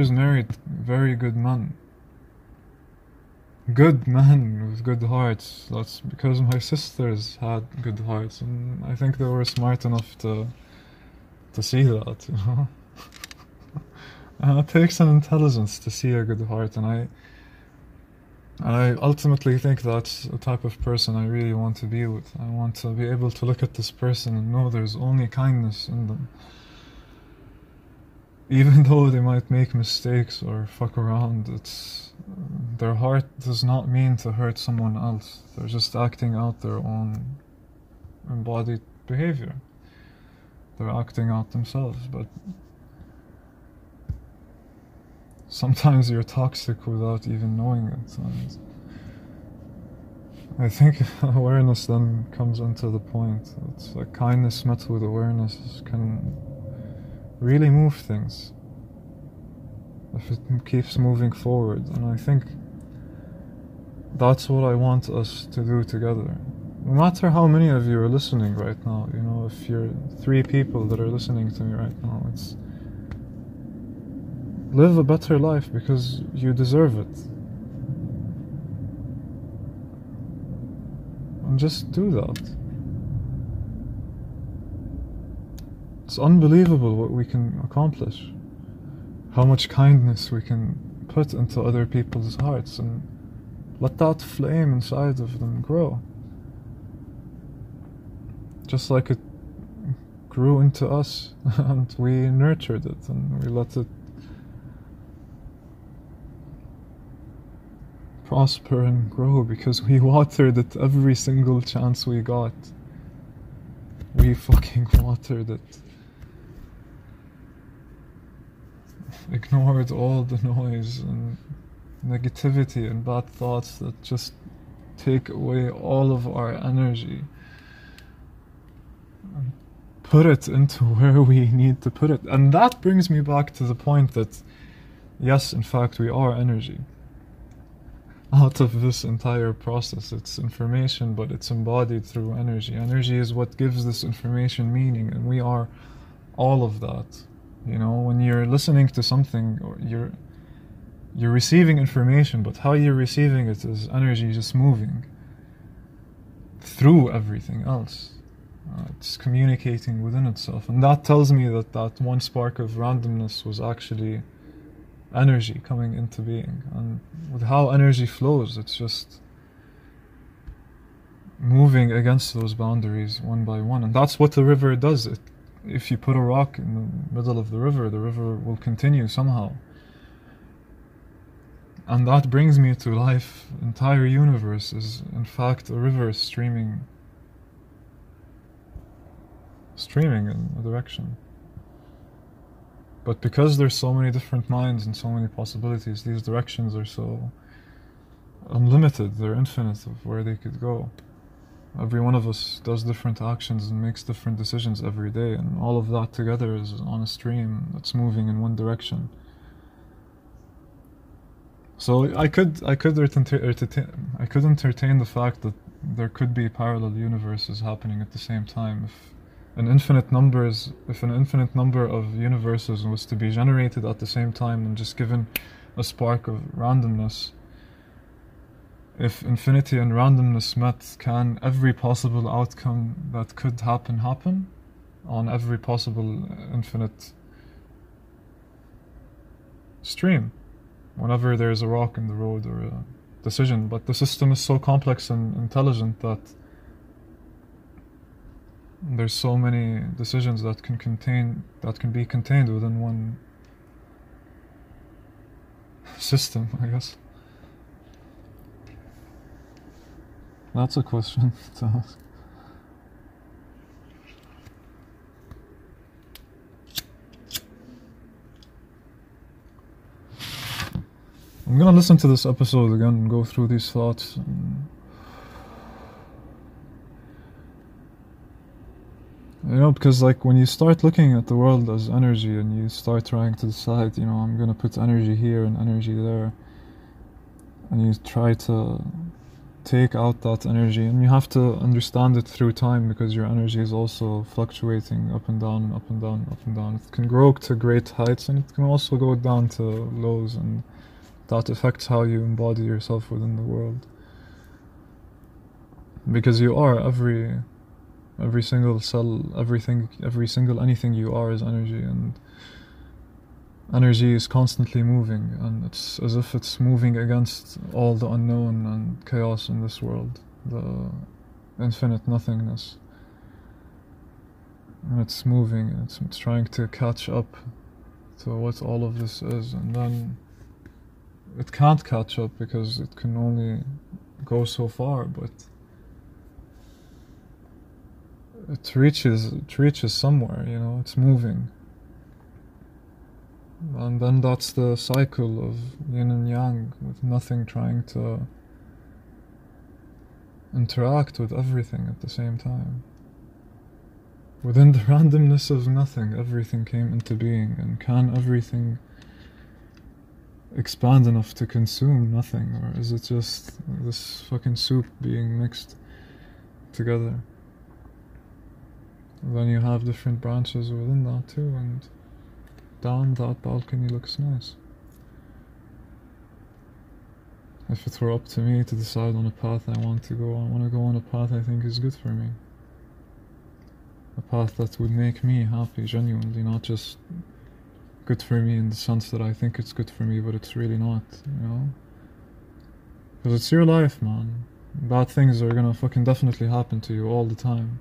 is married very good men. Good men with good hearts. That's because my sisters had good hearts, and I think they were smart enough to see that, you know? And it takes an intelligence to see a good heart, and I ultimately think that's the type of person I really want to be with. I want to be able to look at this person and know there's only kindness in them. Even though they might make mistakes or fuck around, it's... Their heart does not mean to hurt someone else. They're just acting out their own embodied behavior. They're acting out themselves, but... Sometimes you're toxic without even knowing it, and I think awareness then comes into the point. It's like kindness met with awareness can really move things if it keeps moving forward, and I think that's what I want us to do together. No matter how many of you are listening right now, you know, if you're 3 people that are listening to me right now, it's... Live a better life because you deserve it. And just do that. It's unbelievable what we can accomplish. How much kindness we can put into other people's hearts and let that flame inside of them grow. Just like it grew into us and we nurtured it and we let it prosper and grow because we watered it every single chance we got. We fucking watered it. Ignored all the noise and negativity and bad thoughts that just take away all of our energy. And put it into where we need to put it. And that brings me back to the point that, yes, in fact, we are energy. Out of this entire process, it's information, but it's embodied through energy. Energy is what gives this information meaning, and we are all of that. You know, when you're listening to something, or you're receiving information, but how you're receiving it is energy just moving through everything else. It's communicating within itself, and that tells me that that one spark of randomness was actually energy coming into being. And with how energy flows, it's just moving against those boundaries one by one, and that's what the river does. If you put a rock in the middle of the river will continue somehow. And that brings me to life. Entire universe is, in fact, a river streaming in a direction. But because there's so many different minds and so many possibilities, these directions are so unlimited, they're infinite of where they could go. Every one of us does different actions and makes different decisions every day, and all of that together is on a stream that's moving in one direction. So I could entertain the fact that there could be parallel universes happening at the same time. If an infinite number of universes was to be generated at the same time and just given a spark of randomness, if infinity and randomness met, can every possible outcome that could happen on every possible infinite stream, whenever there is a rock in the road or a decision? But the system is so complex and intelligent that there's so many decisions that can be contained within one system, I guess. That's a question to ask. I'm gonna listen to this episode again and go through these thoughts. You know, because like when you start looking at the world as energy and you start trying to decide, you know, I'm going to put energy here and energy there, and you try to take out that energy, and you have to understand it through time because your energy is also fluctuating up and down, up and down, up and down. It can grow to great heights and it can also go down to lows, and that affects how you embody yourself within the world. Because you are every single cell, every single anything you are is energy, and energy is constantly moving, and it's as if it's moving against all the unknown and chaos in this world, the infinite nothingness. And it's moving, and it's trying to catch up to what all of this is, and then it can't catch up because it can only go so far, but it reaches somewhere, you know, it's moving. And then that's the cycle of yin and yang, with nothing trying to interact with everything at the same time. Within the randomness of nothing, everything came into being, and can everything expand enough to consume nothing, or is it just this fucking soup being mixed together? Then you have different branches within that too, and down that balcony looks nice. If it were up to me to decide on a path I want to go on, I want to go on a path I think is good for me. A path that would make me happy, genuinely, not just good for me in the sense that I think it's good for me, but it's really not, you know? Because it's your life, man. Bad things are gonna fucking definitely happen to you all the time.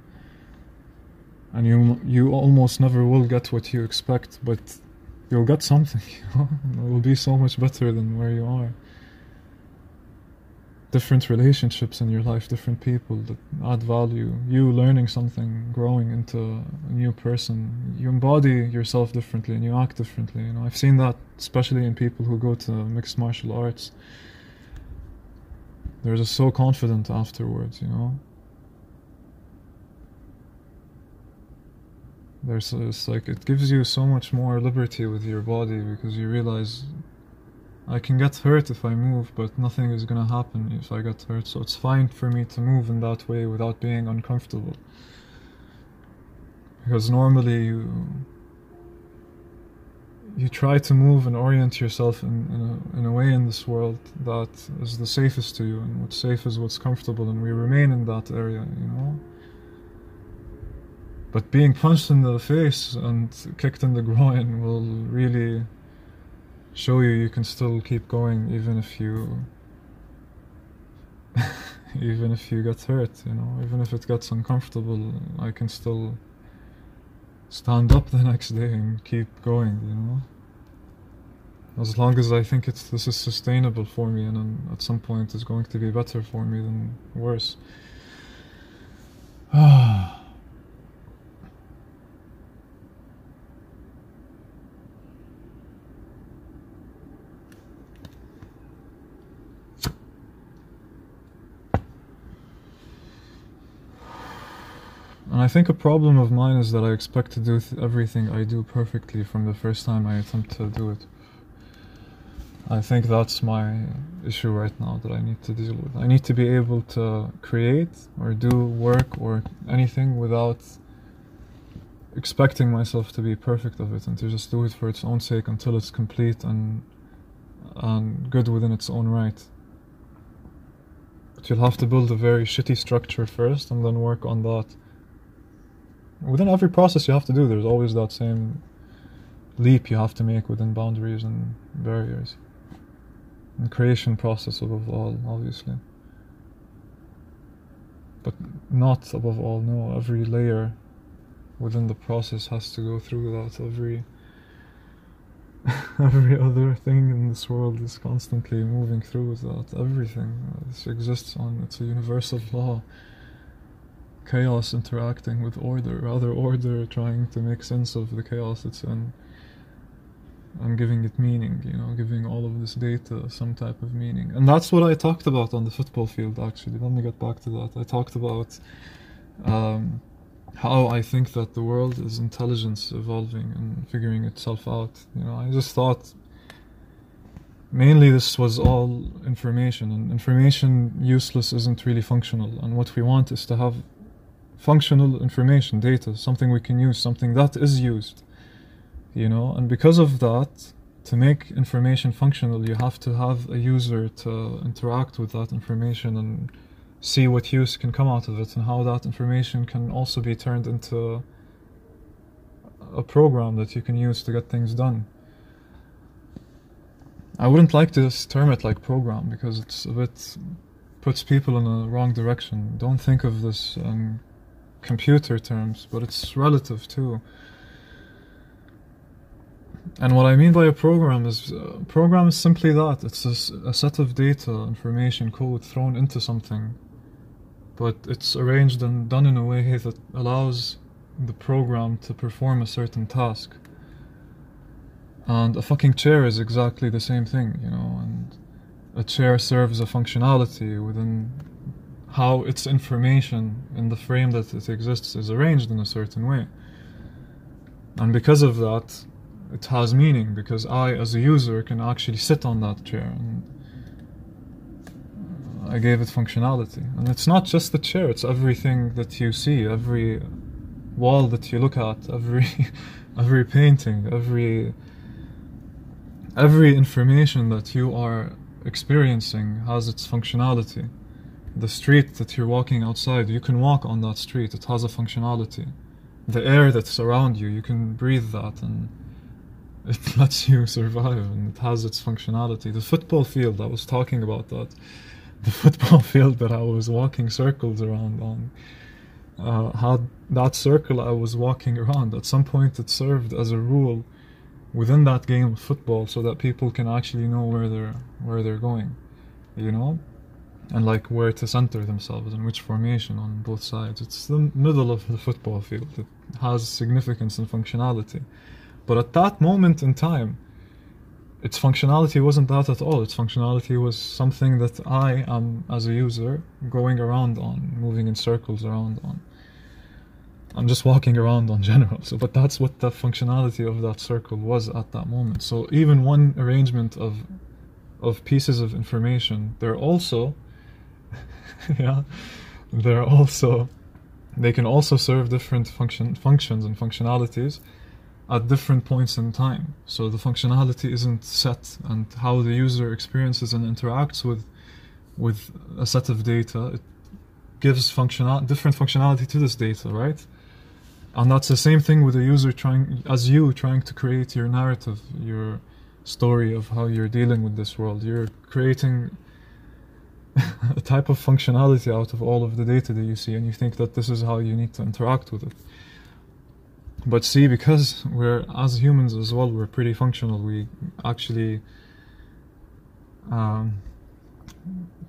And you almost never will get what you expect, but you'll get something, you know? It will be so much better than where you are. Different relationships in your life, different people that add value. You learning something, growing into a new person. You embody yourself differently and you act differently, you know? I've seen that especially in people who go to mixed martial arts. They're just so confident afterwards, you know? It's like it gives you so much more liberty with your body, because you realize I can get hurt if I move, but nothing is gonna happen if I get hurt, so it's fine for me to move in that way without being uncomfortable. Because normally you try to move and orient yourself in a way in this world that is the safest to you, and what's safe is what's comfortable, and we remain in that area, you know? But being punched in the face and kicked in the groin will really show you can still keep going even if you even if you get hurt, you know, even if it gets uncomfortable, I can still stand up the next day and keep going, you know. as long as I think this is sustainable for me, and then at some point it's going to be better for me than worse. And I think a problem of mine is that I expect to do everything I do perfectly from the first time I attempt to do it. I think that's my issue right now that I need to deal with. I need to be able to create or do work or anything without expecting myself to be perfect of it, and to just do it for its own sake until it's complete and good within its own right. But you'll have to build a very shitty structure first and then work on that. Within every process you have to do, there's always that same leap you have to make within boundaries and barriers. And creation process above all, obviously. But not above all, no. Every layer within the process has to go through that. Every other thing in this world is constantly moving through that. Everything. This exists on, it's a universal law. Chaos interacting with order, rather order trying to make sense of the chaos it's in and giving it meaning, you know, giving all of this data some type of meaning. And that's what I talked about on the football field, actually. Let me get back to that. I talked about how I think that the world is intelligence evolving and figuring itself out. You know, I just thought mainly this was all information, and information useless isn't really functional, and what we want is to have functional information, data, something we can use, something that is used, you know. And because of that, to make information functional, you have to have a user to interact with that information and see what use can come out of it, and how that information can also be turned into a program that you can use to get things done. I wouldn't like to term it like program, because it's a bit puts people in the wrong direction. Don't think of this in computer terms, but it's relative too. And what I mean by a program is, simply that. It's a set of data, information, code thrown into something, but it's arranged and done in a way that allows the program to perform a certain task. And a fucking chair is exactly the same thing, you know, and a chair serves a functionality within how its information in the frame that it exists is arranged in a certain way. And because of that, it has meaning, because I, as a user, can actually sit on that chair, and I gave it functionality. And it's not just the chair, it's everything that you see, every wall that you look at, every painting, every information that you are experiencing has its functionality. The street that you're walking outside, you can walk on that street, it has a functionality. The air that's around you, you can breathe that, and it lets you survive, and it has its functionality. The football field, I was talking about that. The football field that I was walking circles around on. How that circle I was walking around, at some point it served as a rule within that game of football, so that people can actually know where they're going, you know, and like where to center themselves and which formation on both sides. It's the middle of the football field. It has significance and functionality, but at that moment in time, its functionality wasn't that at all. Its functionality was something that I am, as a user, going around on, moving in circles around on. I'm just walking around on general, but that's what the functionality of that circle was at that moment. So even one arrangement of pieces of information, they're also they can also serve different functions and functionalities at different points in time. So the functionality isn't set, and how the user experiences and interacts with a set of data, it gives different functionality to this data, right? And that's the same thing with the user trying to create your narrative, your story of how you're dealing with this world. You're creating a type of functionality out of all of the data that you see, and you think that this is how you need to interact with it. But see, because we're, as humans as well, we're pretty functional, we actually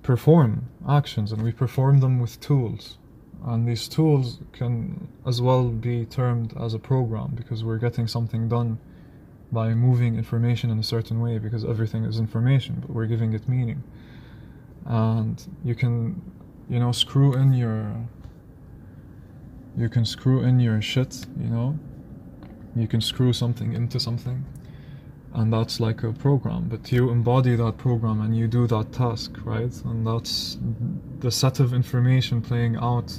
perform actions, and we perform them with tools. And these tools can as well be termed as a program, because we're getting something done by moving information in a certain way, because everything is information, but we're giving it meaning. And you can, you know, screw in your shit, you know, you can screw something into something, and that's like a program, but you embody that program and you do that task, right? And that's the set of information playing out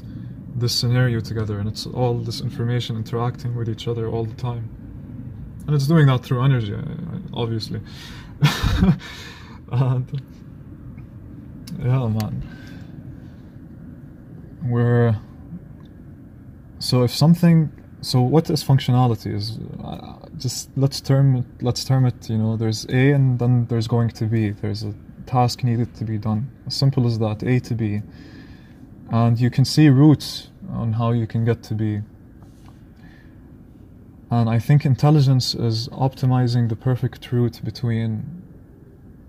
this scenario together, and it's all this information interacting with each other all the time, and it's doing that through energy, obviously. And yeah, man, we're... So if something, so what is functionality? Is just let's term it. You know, there's A, and then there's going to B. There's a task needed to be done. As simple as that, A to B. And you can see routes on how you can get to B. And I think intelligence is optimizing the perfect route between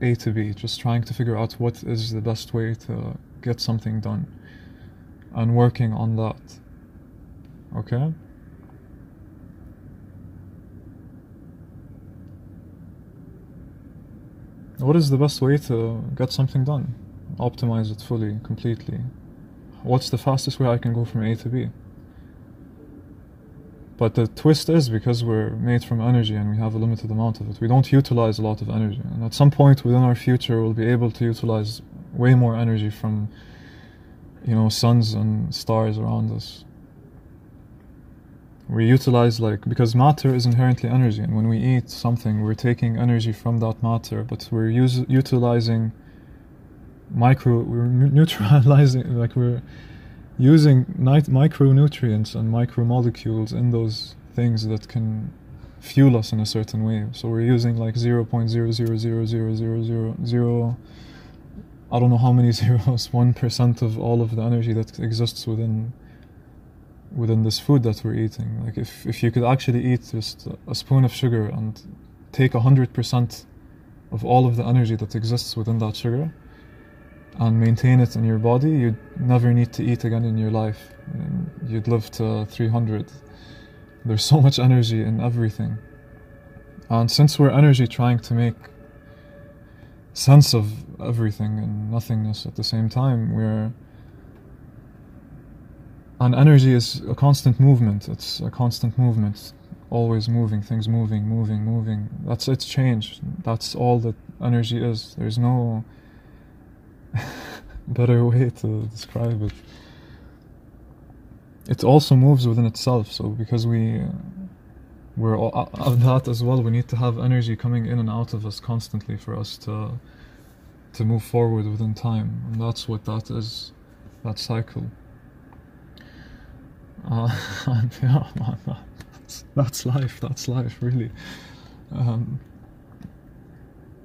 A to B. Just trying to figure out what is the best way to get something done, and working on that. Okay. What is the best way to get something done? Optimize it fully, completely. What's the fastest way I can go from A to B? But the twist is, because we're made from energy and we have a limited amount of it, we don't utilize a lot of energy. And at some point within our future, we'll be able to utilize way more energy from, you know, suns and stars around us. We utilize, like, because matter is inherently energy, and when we eat something, we're taking energy from that matter, but we're using micronutrients and micromolecules in those things that can fuel us in a certain way. So we're using like 0.0000000, I don't know how many zeros, 1% of all of the energy that exists within this food that we're eating. Like, if you could actually eat just a spoon of sugar and take 100% of all of the energy that exists within that sugar and maintain it in your body, you'd never need to eat again in your life. You'd live to 300. There's so much energy in everything. And since we're energy trying to make sense of everything and nothingness at the same time, And energy is a constant movement. It's a constant movement, always moving, things moving, moving, moving. That's its change. That's all that energy is. There's no better way to describe it. It also moves within itself. So because we're of that as well, we need to have energy coming in and out of us constantly for us to move forward within time. And that's what that is, that cycle. Yeah, man, that's life, really.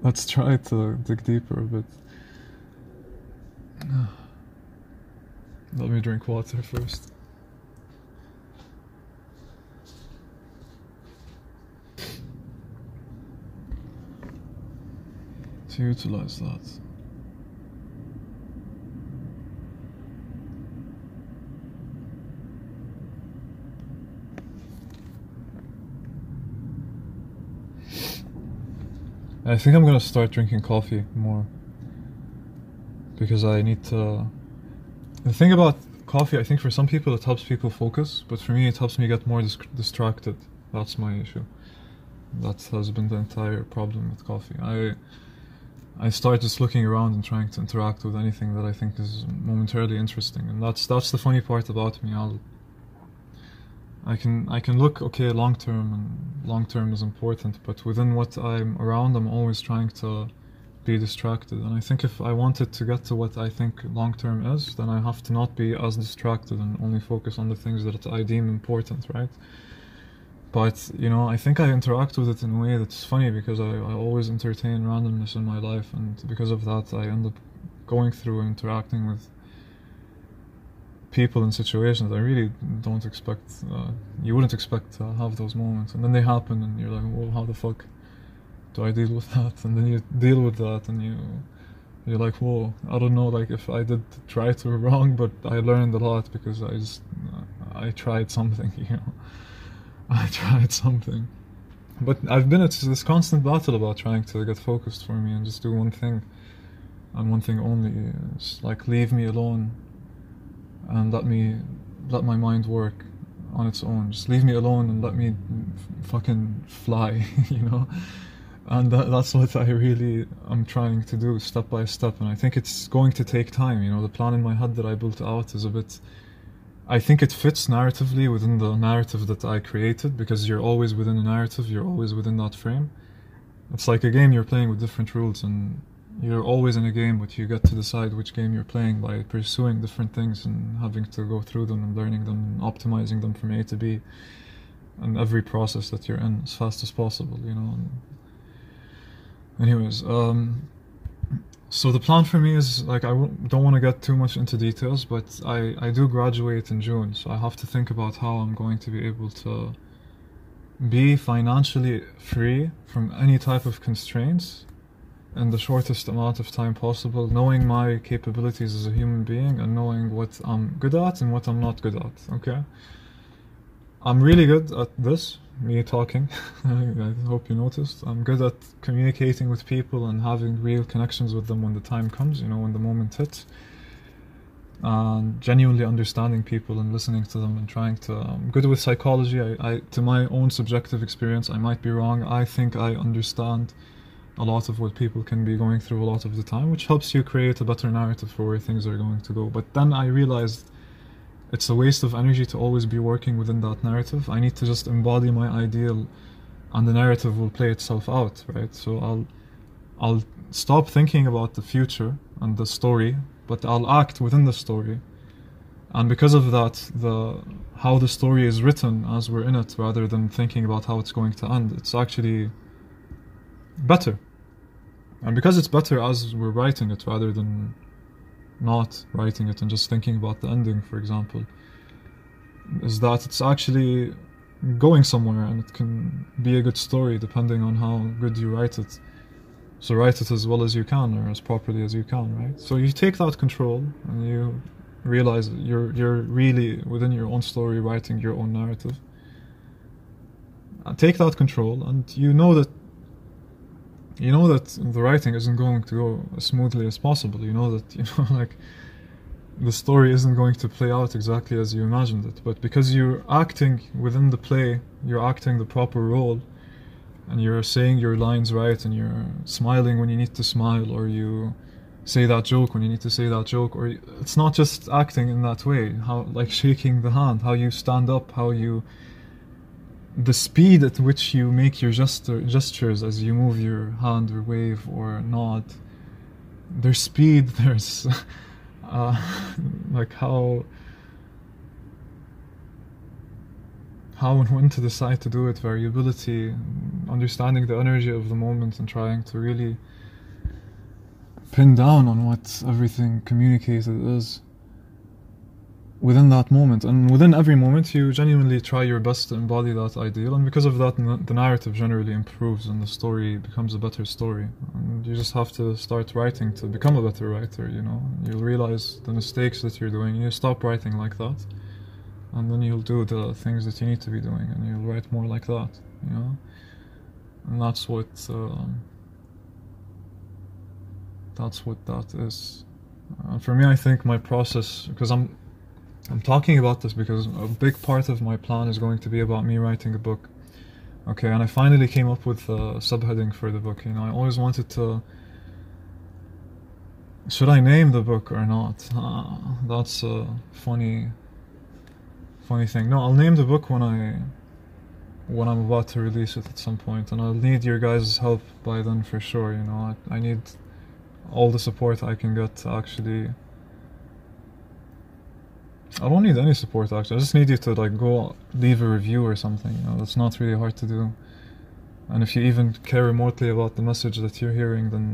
Let's try to dig deeper a bit. Let me drink water first. To utilize that. I think I'm gonna start drinking coffee more, because I need to... The thing about coffee, I think for some people it helps people focus, but for me it helps me get more distracted. That's my issue. That has been the entire problem with coffee. I start just looking around and trying to interact with anything that I think is momentarily interesting, and that's the funny part about me. I can look, okay, long term is important, but within what I'm around, I'm always trying to be distracted. And I think if I wanted to get to what I think long term is, then I have to not be as distracted and only focus on the things that I deem important, right? But, you know, I think I interact with it in a way that's funny, because I always entertain randomness in my life, and because of that I end up going through and interacting with people in situations I really don't expect, you wouldn't expect to have those moments, and then they happen and you're like, well, how the fuck do I deal with that? And then you deal with that and you're like, whoa, I don't know, like, if I did try to wrong, but I learned a lot because I tried something, you know. I tried something. But I've been at this constant battle about trying to get focused for me and just do one thing and one thing only. It's like, leave me alone and let my mind work on its own. Just leave me alone and let me fucking fly, you know. And that's what I really am trying to do, step by step. And I think it's going to take time, you know. The plan in my head that I built out is a bit... I think it fits narratively within the narrative that I created, because you're always within a narrative, you're always within that frame. It's like a game you're playing with different rules, and you're always in a game, but you get to decide which game you're playing by pursuing different things and having to go through them and learning them and optimizing them from A to B, and every process that you're in as fast as possible, you know. And anyways, so the plan for me is, like, I don't want to get too much into details, but I do graduate in June, so I have to think about how I'm going to be able to be financially free from any type of constraints in the shortest amount of time possible, knowing my capabilities as a human being and knowing what I'm good at and what I'm not good at, okay? I'm really good at this, me talking, I hope you noticed. I'm good at communicating with people and having real connections with them when the time comes, you know, when the moment hits. And genuinely understanding people and listening to them and trying to... I'm good with psychology. I to my own subjective experience, I might be wrong. I think I understand a lot of what people can be going through a lot of the time, which helps you create a better narrative for where things are going to go. But then I realized it's a waste of energy to always be working within that narrative. I need to just embody my ideal and the narrative will play itself out, right? So I'll stop thinking about the future and the story, but I'll act within the story. And because of that, how the story is written as we're in it, rather than thinking about how it's going to end, it's actually better. And because it's better as we're writing it, rather than not writing it and just thinking about the ending, for example, is that it's actually going somewhere, and it can be a good story depending on how good you write it. So write it as well as you can, or as properly as you can, right? So you take that control and you realize that you're really within your own story, writing your own narrative. Take that control, and you know that the writing isn't going to go as smoothly as possible. You know that, you know, like, the story isn't going to play out exactly as you imagined it. But because you're acting within the play, you're acting the proper role, and you're saying your lines right, and you're smiling when you need to smile, or you say that joke when you need to say that joke, or it's not just acting in that way, how, like, shaking the hand, how you stand up, how you... the speed at which you make your gestures as you move your hand or wave or nod, there's speed, there's like how and when to decide to do it, variability, understanding the energy of the moment and trying to really pin down on what everything communicated is within that moment. And within every moment you genuinely try your best to embody that ideal, and because of that the narrative generally improves and the story becomes a better story. And you just have to start writing to become a better writer, you know. You'll realize the mistakes that you're doing, you stop writing like that, and then you'll do the things that you need to be doing and you'll write more like that, you know. And that's what that is. For me, I think my process, because I'm talking about this because a big part of my plan is going to be about me writing a book. Okay, and I finally came up with a subheading for the book, you know. I always wanted to... should I name the book or not? That's a funny thing. No, I'll name the book when I'm about to release it at some point, and I'll need your guys' help by then for sure, you know. I need all the support I can get to actually... I don't need any support, actually. I just need you to, like, go leave a review or something, you know. That's not really hard to do. And if you even care remotely about the message that you're hearing, then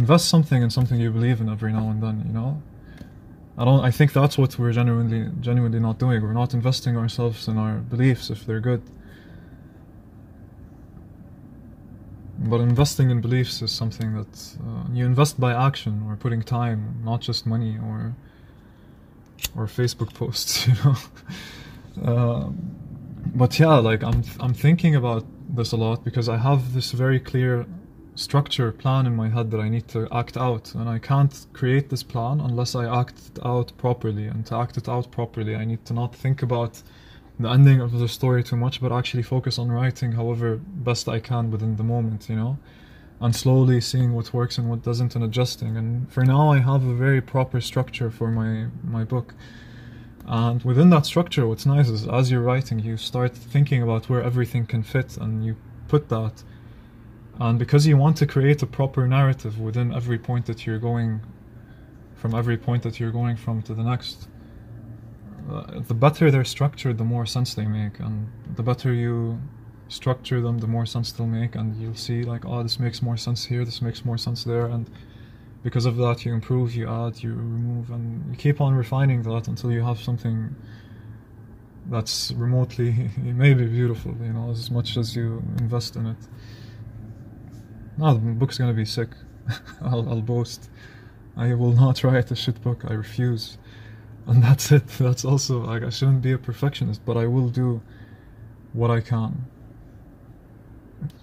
invest something in something you believe in every now and then, you know. I think that's what we're genuinely not doing. We're not investing ourselves in our beliefs if they're good. But investing in beliefs is something that you invest by action or putting time, not just money or Facebook posts, you know. But yeah, like I'm thinking about this a lot because I have this very clear structure plan in my head that I need to act out, and I can't create this plan unless I act it out properly. And to act it out properly, I need to not think about the ending of the story too much, but actually focus on writing however best I can within the moment, you know, and slowly seeing what works and what doesn't and adjusting. And for now I have a very proper structure for my book, and within that structure what's nice is as you're writing you start thinking about where everything can fit, and you put that, and because you want to create a proper narrative within every point that you're going from, to the next. The better they're structured, the more sense they make, and the better you structure them, the more sense they'll make, and you'll see like, oh, this makes more sense here, this makes more sense there, and because of that you improve, you add, you remove, and you keep on refining that until you have something that's remotely maybe beautiful, you know, as much as you invest in it. No, the book's gonna be sick. I'll boast. I will not write a shit book, I refuse. And that's it. That's also, like, I shouldn't be a perfectionist, but I will do what I can.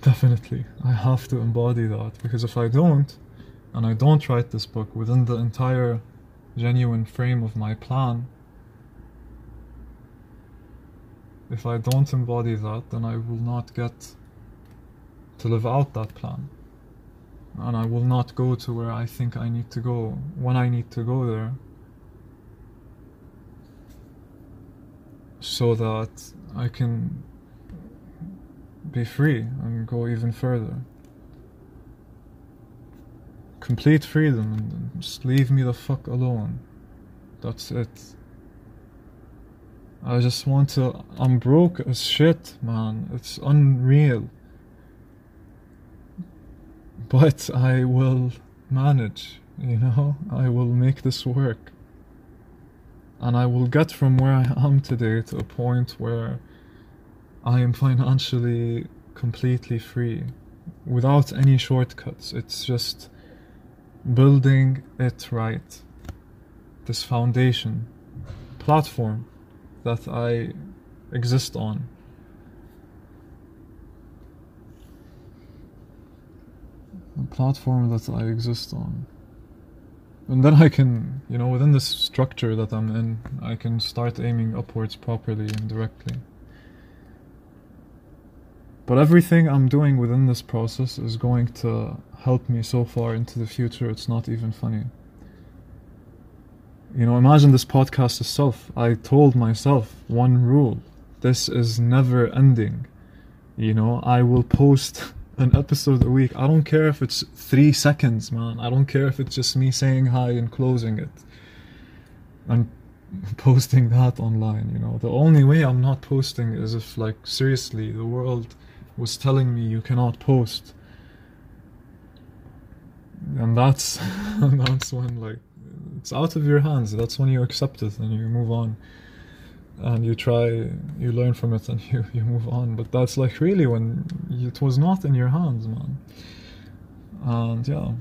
Definitely. I have to embody that, because if I don't, and I don't write this book within the entire genuine frame of my plan, if I don't embody that, then I will not get to live out that plan. And I will not go to where I think I need to go, when I need to go there. So that I can be free and go even further. Complete freedom, and just leave me the fuck alone. That's it. I just want to... I'm broke as shit, man. It's unreal. But I will manage, you know? I will make this work. And I will get from where I am today to a point where I am financially completely free, without any shortcuts. It's just building it right. This foundation, platform that I exist on. A platform that I exist on. And then I can, you know, within this structure that I'm in, I can start aiming upwards properly and directly. But everything I'm doing within this process is going to help me so far into the future, it's not even funny. You know, imagine this podcast itself. I told myself one rule. This is never ending. You know, I will post an episode a week. I don't care if it's 3 seconds, man. I don't care if it's just me saying hi and closing it and posting that online, you know. The only way I'm not posting is if, like, seriously, the world was telling me you cannot post. And that's and that's when, like, it's out of your hands. That's when you accept it and you move on. And you try, you learn from it, and you move on. But that's like really when it was not in your hands, man. And yeah,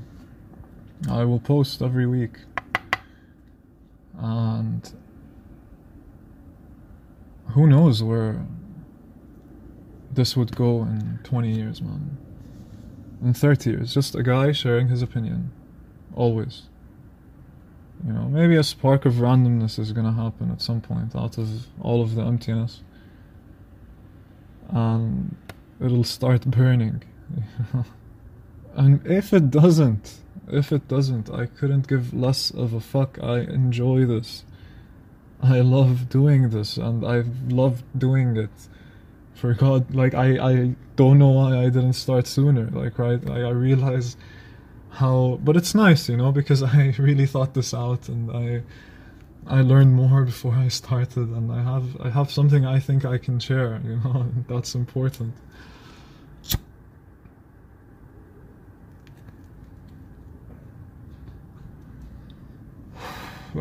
I will post every week. And who knows where this would go in 20 years, man. In 30 years, just a guy sharing his opinion, always. You know, maybe a spark of randomness is gonna happen at some point out of all of the emptiness, and it'll start burning. And if it doesn't, I couldn't give less of a fuck. I enjoy this. I love doing this, and I've loved doing it. For God, like, I don't know why I didn't start sooner. Like, right, I realize. But it's nice, you know, because I really thought this out, and I learned more before I started, and I have something I think I can share, you know, and that's important.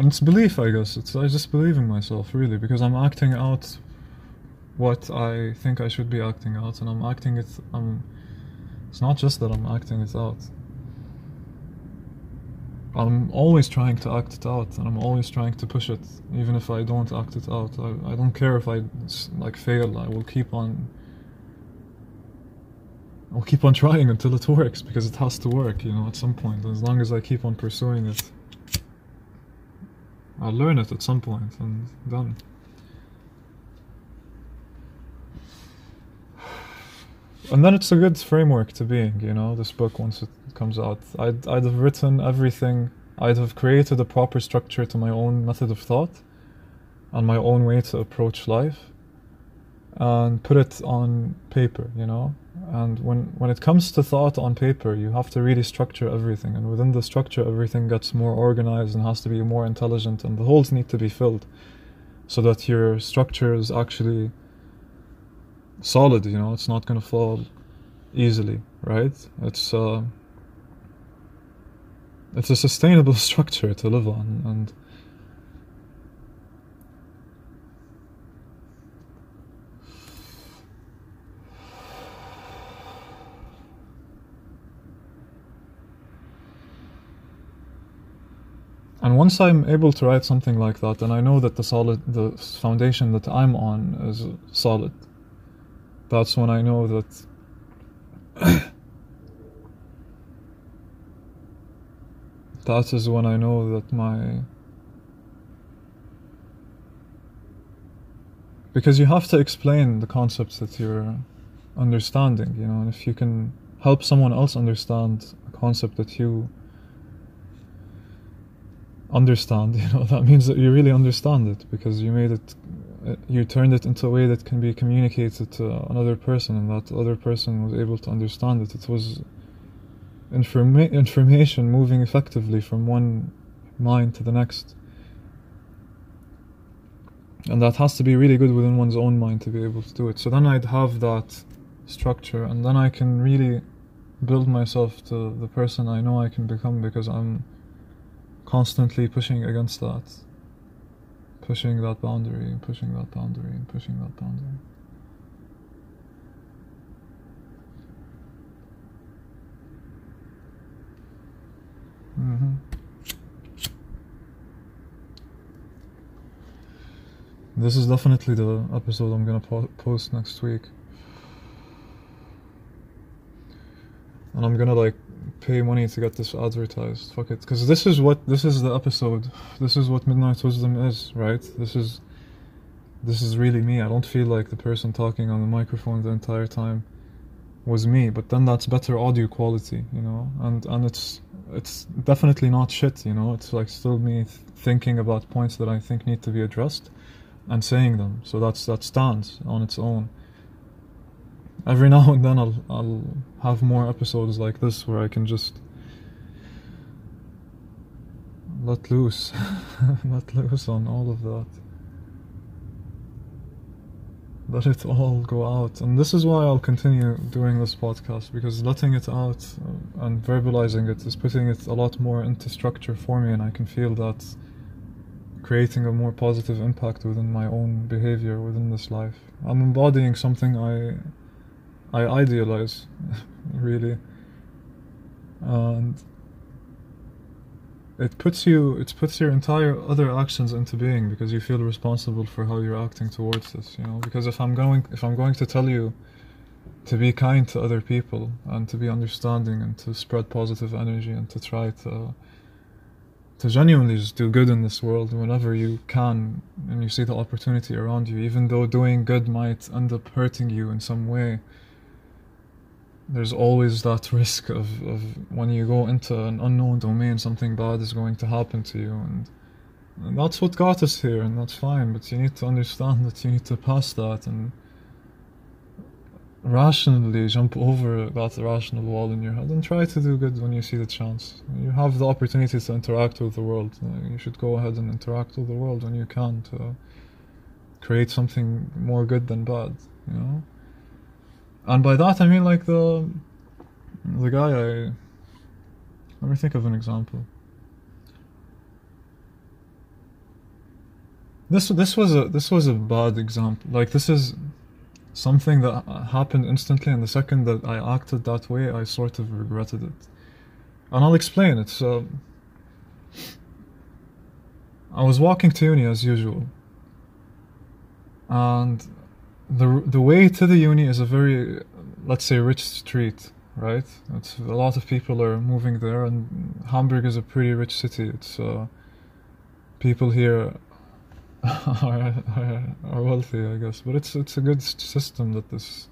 it's belief, I guess. It's, I just believe in myself, really, because I'm acting out what I think I should be acting out, and I'm acting it. It's not just that I'm acting it out. I'm always trying to act it out, and I'm always trying to push it, even if I don't act it out. I don't care if I like fail. I will keep on. I'll keep on trying until it works, because it has to work, you know, at some point. As long as I keep on pursuing it, I'll learn it at some point, and done. And then it's a good framework to being, you know, this book, once it comes out. I'd have written everything, I'd have created a proper structure to my own method of thought, and my own way to approach life, and put it on paper, you know? And when it comes to thought on paper, you have to really structure everything, and within the structure everything gets more organized and has to be more intelligent, and the holes need to be filled so that your structure is actually solid, you know, it's not going to fall easily, right? It's a sustainable structure to live on, and once I'm able to write something like that, then I know that the foundation that I'm on is solid. That's when I know that. That is when I know that my. Because you have to explain the concepts that you're understanding, you know, and if you can help someone else understand a concept that you understand, you know, that means that you really understand it, because you made it, you turned it into a way that can be communicated to another person, and that other person was able to understand it. It was information moving effectively from one mind to the next, and that has to be really good within one's own mind to be able to do it. So then I'd have that structure, and then I can really build myself to the person I know I can become, because I'm constantly pushing against that, pushing that boundary, and pushing that boundary, and pushing that boundary. This is definitely the episode I'm gonna post next week, and I'm gonna like pay money to get this advertised. Fuck it, because this is the episode. This is what Midnight Wisdom is, right? This is really me. I don't feel like the person talking on the microphone the entire time was me. But then that's better audio quality, you know. And it's definitely not shit, you know. It's like still me thinking about points that I think need to be addressed and saying them. So that stands on its own. Every now and then I'll have more episodes like this where I can just let loose, let loose on all of that. Let it all go out. And this is why I'll continue doing this podcast, because letting it out and verbalizing it is putting it a lot more into structure for me, and I can feel that creating a more positive impact within my own behavior within this life. I'm embodying something I idealize, really, and it puts your entire other actions into being, because you feel responsible for how you're acting towards this, you know. Because if I'm going to tell you to be kind to other people, and to be understanding, and to spread positive energy, and to try to genuinely just do good in this world whenever you can, and you see the opportunity around you, even though doing good might end up hurting you in some way. There's always that risk of when you go into an unknown domain, something bad is going to happen to you, and that's what got us here, and that's fine, but you need to understand that you need to pass that and rationally jump over that irrational wall in your head and try to do good when you see the chance. You have the opportunity to interact with the world. You should go ahead and interact with the world when you can to create something more good than bad, you know? And by that I mean like the guy I... Let me think of an example. This was a bad example. Like, this is something that happened instantly, and the second that I acted that way, I sort of regretted it. And I'll explain it. So, I was walking to uni as usual, and the way to the uni is a very, let's say, rich street, right? It's, a lot of people are moving there, and Hamburg is a pretty rich city. It's people here are wealthy, I guess, but it's a good system that this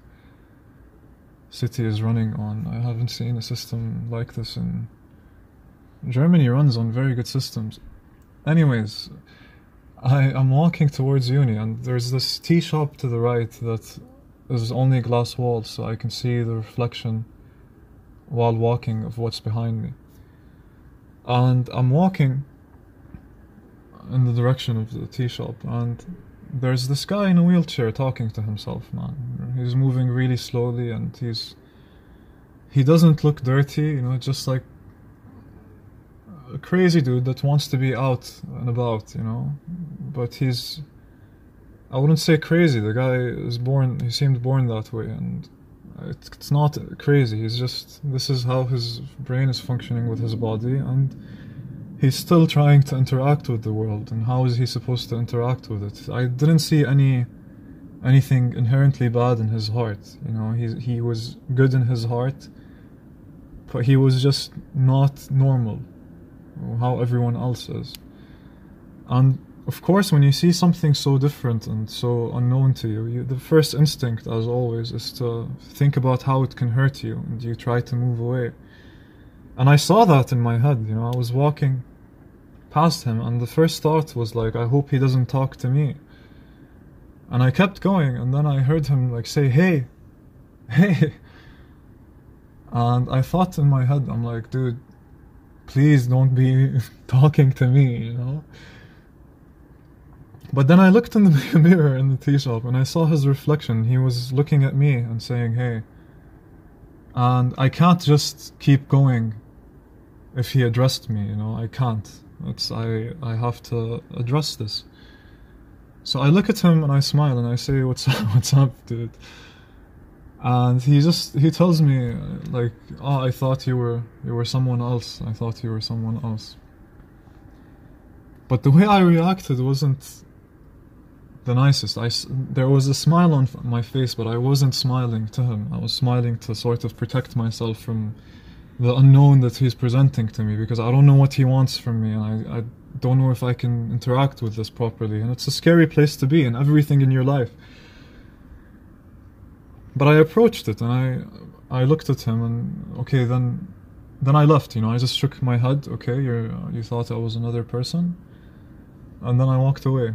city is running on. I haven't seen a system like this in Germany. Runs on very good systems. Anyways, I'm walking towards uni, and there's this tea shop to the right that is only a glass wall, so I can see the reflection while walking of what's behind me. And I'm walking in the direction of the tea shop, and there's this guy in a wheelchair talking to himself, man. He's moving really slowly, and he doesn't look dirty, you know, just like a crazy dude that wants to be out and about, you know. But he's, I wouldn't say crazy, the guy is born, he seemed born that way, and it's not crazy, he's just, this is how his brain is functioning with his body, and he's still trying to interact with the world. And how is he supposed to interact with it? I didn't see anything inherently bad in his heart, you know. He was good in his heart, but he was just not normal, how everyone else is. And of course, when you see something so different and so unknown to you, the first instinct, as always, is to think about how it can hurt you, and you try to move away. And I saw that in my head, you know. I was walking past him, and the first thought was like, I hope he doesn't talk to me. And I kept going, and then I heard him like say, hey, hey. And I thought in my head, I'm like, dude, please don't be talking to me, you know. But then I looked in the mirror in the tea shop, and I saw his reflection. He was looking at me and saying, hey. And I can't just keep going if he addressed me, you know. I can't. I have to address this. So I look at him and I smile and I say, what's up, dude? And he tells me like, oh, I thought you were someone else. I thought you were someone else. But the way I reacted wasn't the nicest. There was a smile on my face, but I wasn't smiling to him. I was smiling to sort of protect myself from the unknown that he's presenting to me, because I don't know what he wants from me, and I don't know if I can interact with this properly. And it's a scary place to be in everything in your life. But I approached it, and I looked at him, and okay, then I left, you know. I just shook my head, okay, you thought I was another person, and then I walked away.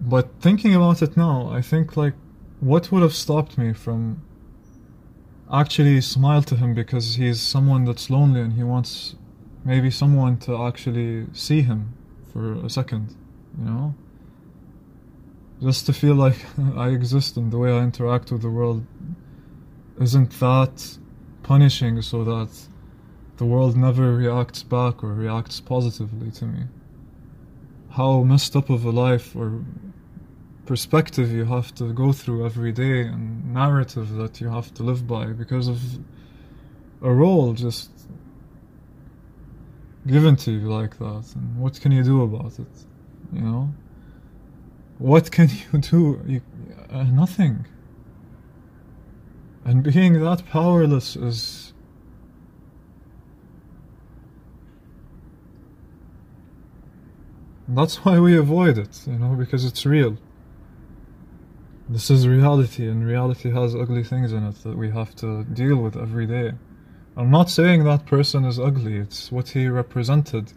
But thinking about it now, I think, like, what would have stopped me from actually smile to him, because he's someone that's lonely and he wants maybe someone to actually see him for a second, you know? Just to feel like I exist, and the way I interact with the world isn't that punishing, so that the world never reacts back or reacts positively to me. How messed up of a life or perspective you have to go through every day, and narrative that you have to live by because of a role just given to you like that. And what can you do about it, you know? What can you do? Nothing. And being that powerless is that's why we avoid it, you know, because it's real. This is reality, and reality has ugly things in it that we have to deal with every day. I'm not saying that person is ugly. It's what he represented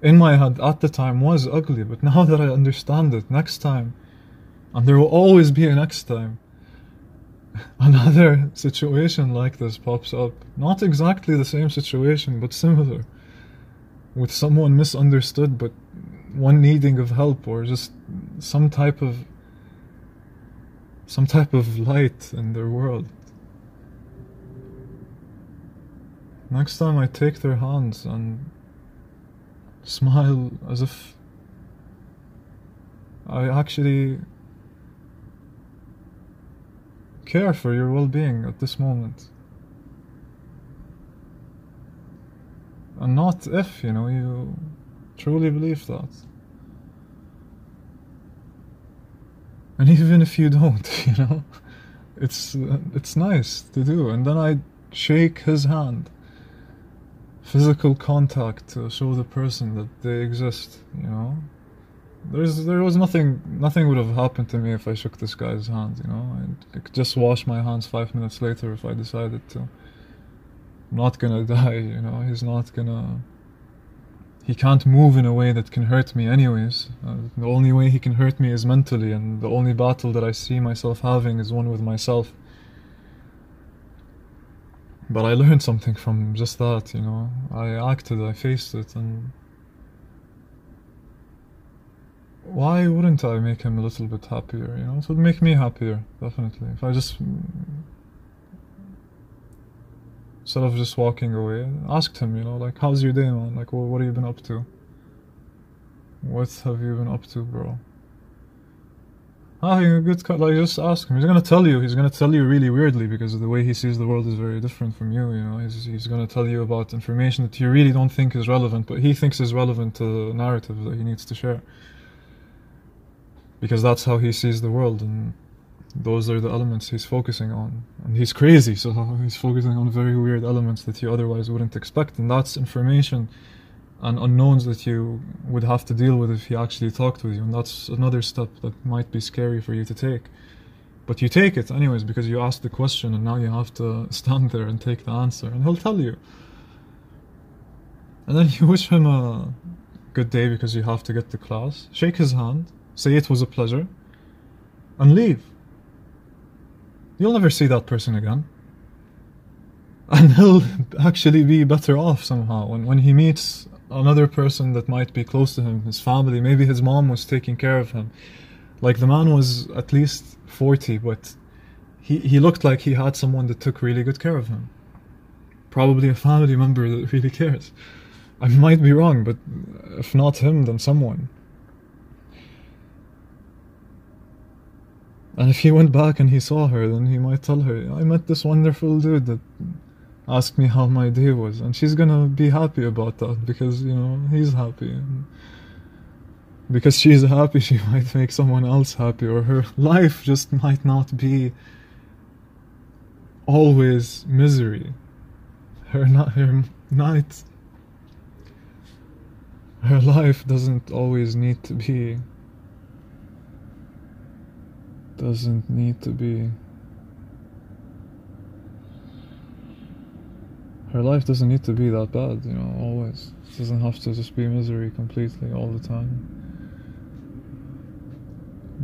in my head at the time was ugly, but now that I understand it, next time, and there will always be a next time, another situation like this pops up. Not exactly the same situation, but similar, with someone misunderstood, but one needing of help, or just some type of light in their world. Next time I take their hands and smile as if I actually care for your well-being at this moment. And not if, you know, you truly believe that. And even if you don't, you know, it's nice to do. And then I shake his hand. Physical contact to show the person that they exist, you know. There was nothing would have happened to me if I shook this guy's hand, you know. I could just wash my hands 5 minutes later if I decided to. I'm not gonna die, you know. He's not gonna... He can't move in a way that can hurt me anyways. The only way he can hurt me is mentally, and the only battle that I see myself having is one with myself. But I learned something from just that, you know. I acted, I faced it, and... Why wouldn't I make him a little bit happier, you know? It would make me happier, definitely. If I just... Instead of just walking away, I asked him, you know, like, how's your day, man? Like, well, what have you been up to? What have you been up to, bro? Having a good cut, like, just ask him. He's gonna tell you really weirdly, because the way he sees the world is very different from you, you know. He's gonna tell you about information that you really don't think is relevant, but he thinks is relevant to the narrative that he needs to share. Because that's how he sees the world, and those are the elements he's focusing on. And he's crazy, so he's focusing on very weird elements that you otherwise wouldn't expect, and that's information and unknowns that you would have to deal with if he actually talked with you, and that's another step that might be scary for you to take. But you take it anyways, because you asked the question, and now you have to stand there and take the answer, and he'll tell you. And then you wish him a good day because you have to get to class, shake his hand, say it was a pleasure, and leave. You'll never see that person again. And he'll actually be better off somehow. When he meets another person that might be close to him, his family, maybe his mom was taking care of him. Like, the man was at least 40, but he looked like he had someone that took really good care of him. Probably a family member that really cares. I might be wrong, but if not him, then someone. And if he went back and he saw her, then he might tell her, I met this wonderful dude that asked me how my day was, and she's gonna be happy about that, because, you know, he's happy, and because she's happy, she might make someone else happy, or her life just might not be always misery. Her life doesn't always need to be Her life doesn't need to be that bad, you know, always. It doesn't have to just be misery completely all the time.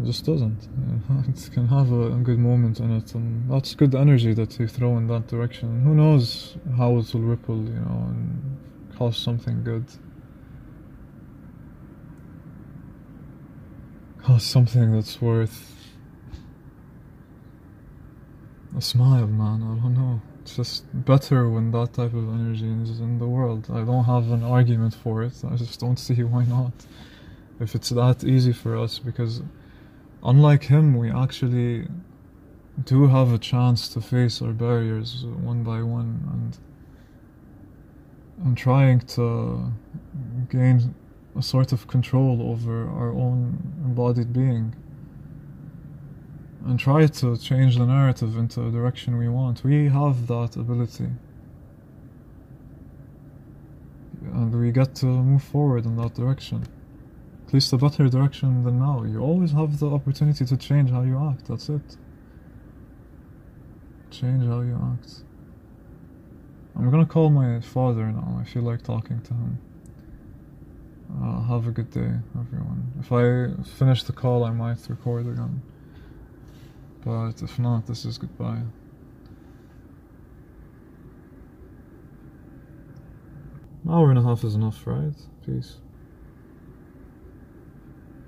It just doesn't, you know? It can have a good moment in it, and that's good energy that you throw in that direction. And who knows how it will ripple, you know, and cause something good. Cause something that's worth a smile, man, I don't know. It's just better when that type of energy is in the world. I don't have an argument for it. I just don't see why not. If it's that easy for us, because unlike him, we actually do have a chance to face our barriers one by one, and I'm trying to gain a sort of control over our own embodied being. And try to change the narrative into the direction we want. We have that ability. And we get to move forward in that direction. At least a better direction than now. You always have the opportunity to change how you act, that's it. Change how you act. I'm gonna call my father now, I feel like talking to him. Have a good day, everyone. If I finish the call, I might record again. But if not, this is goodbye. An hour and a half is enough, right? Peace.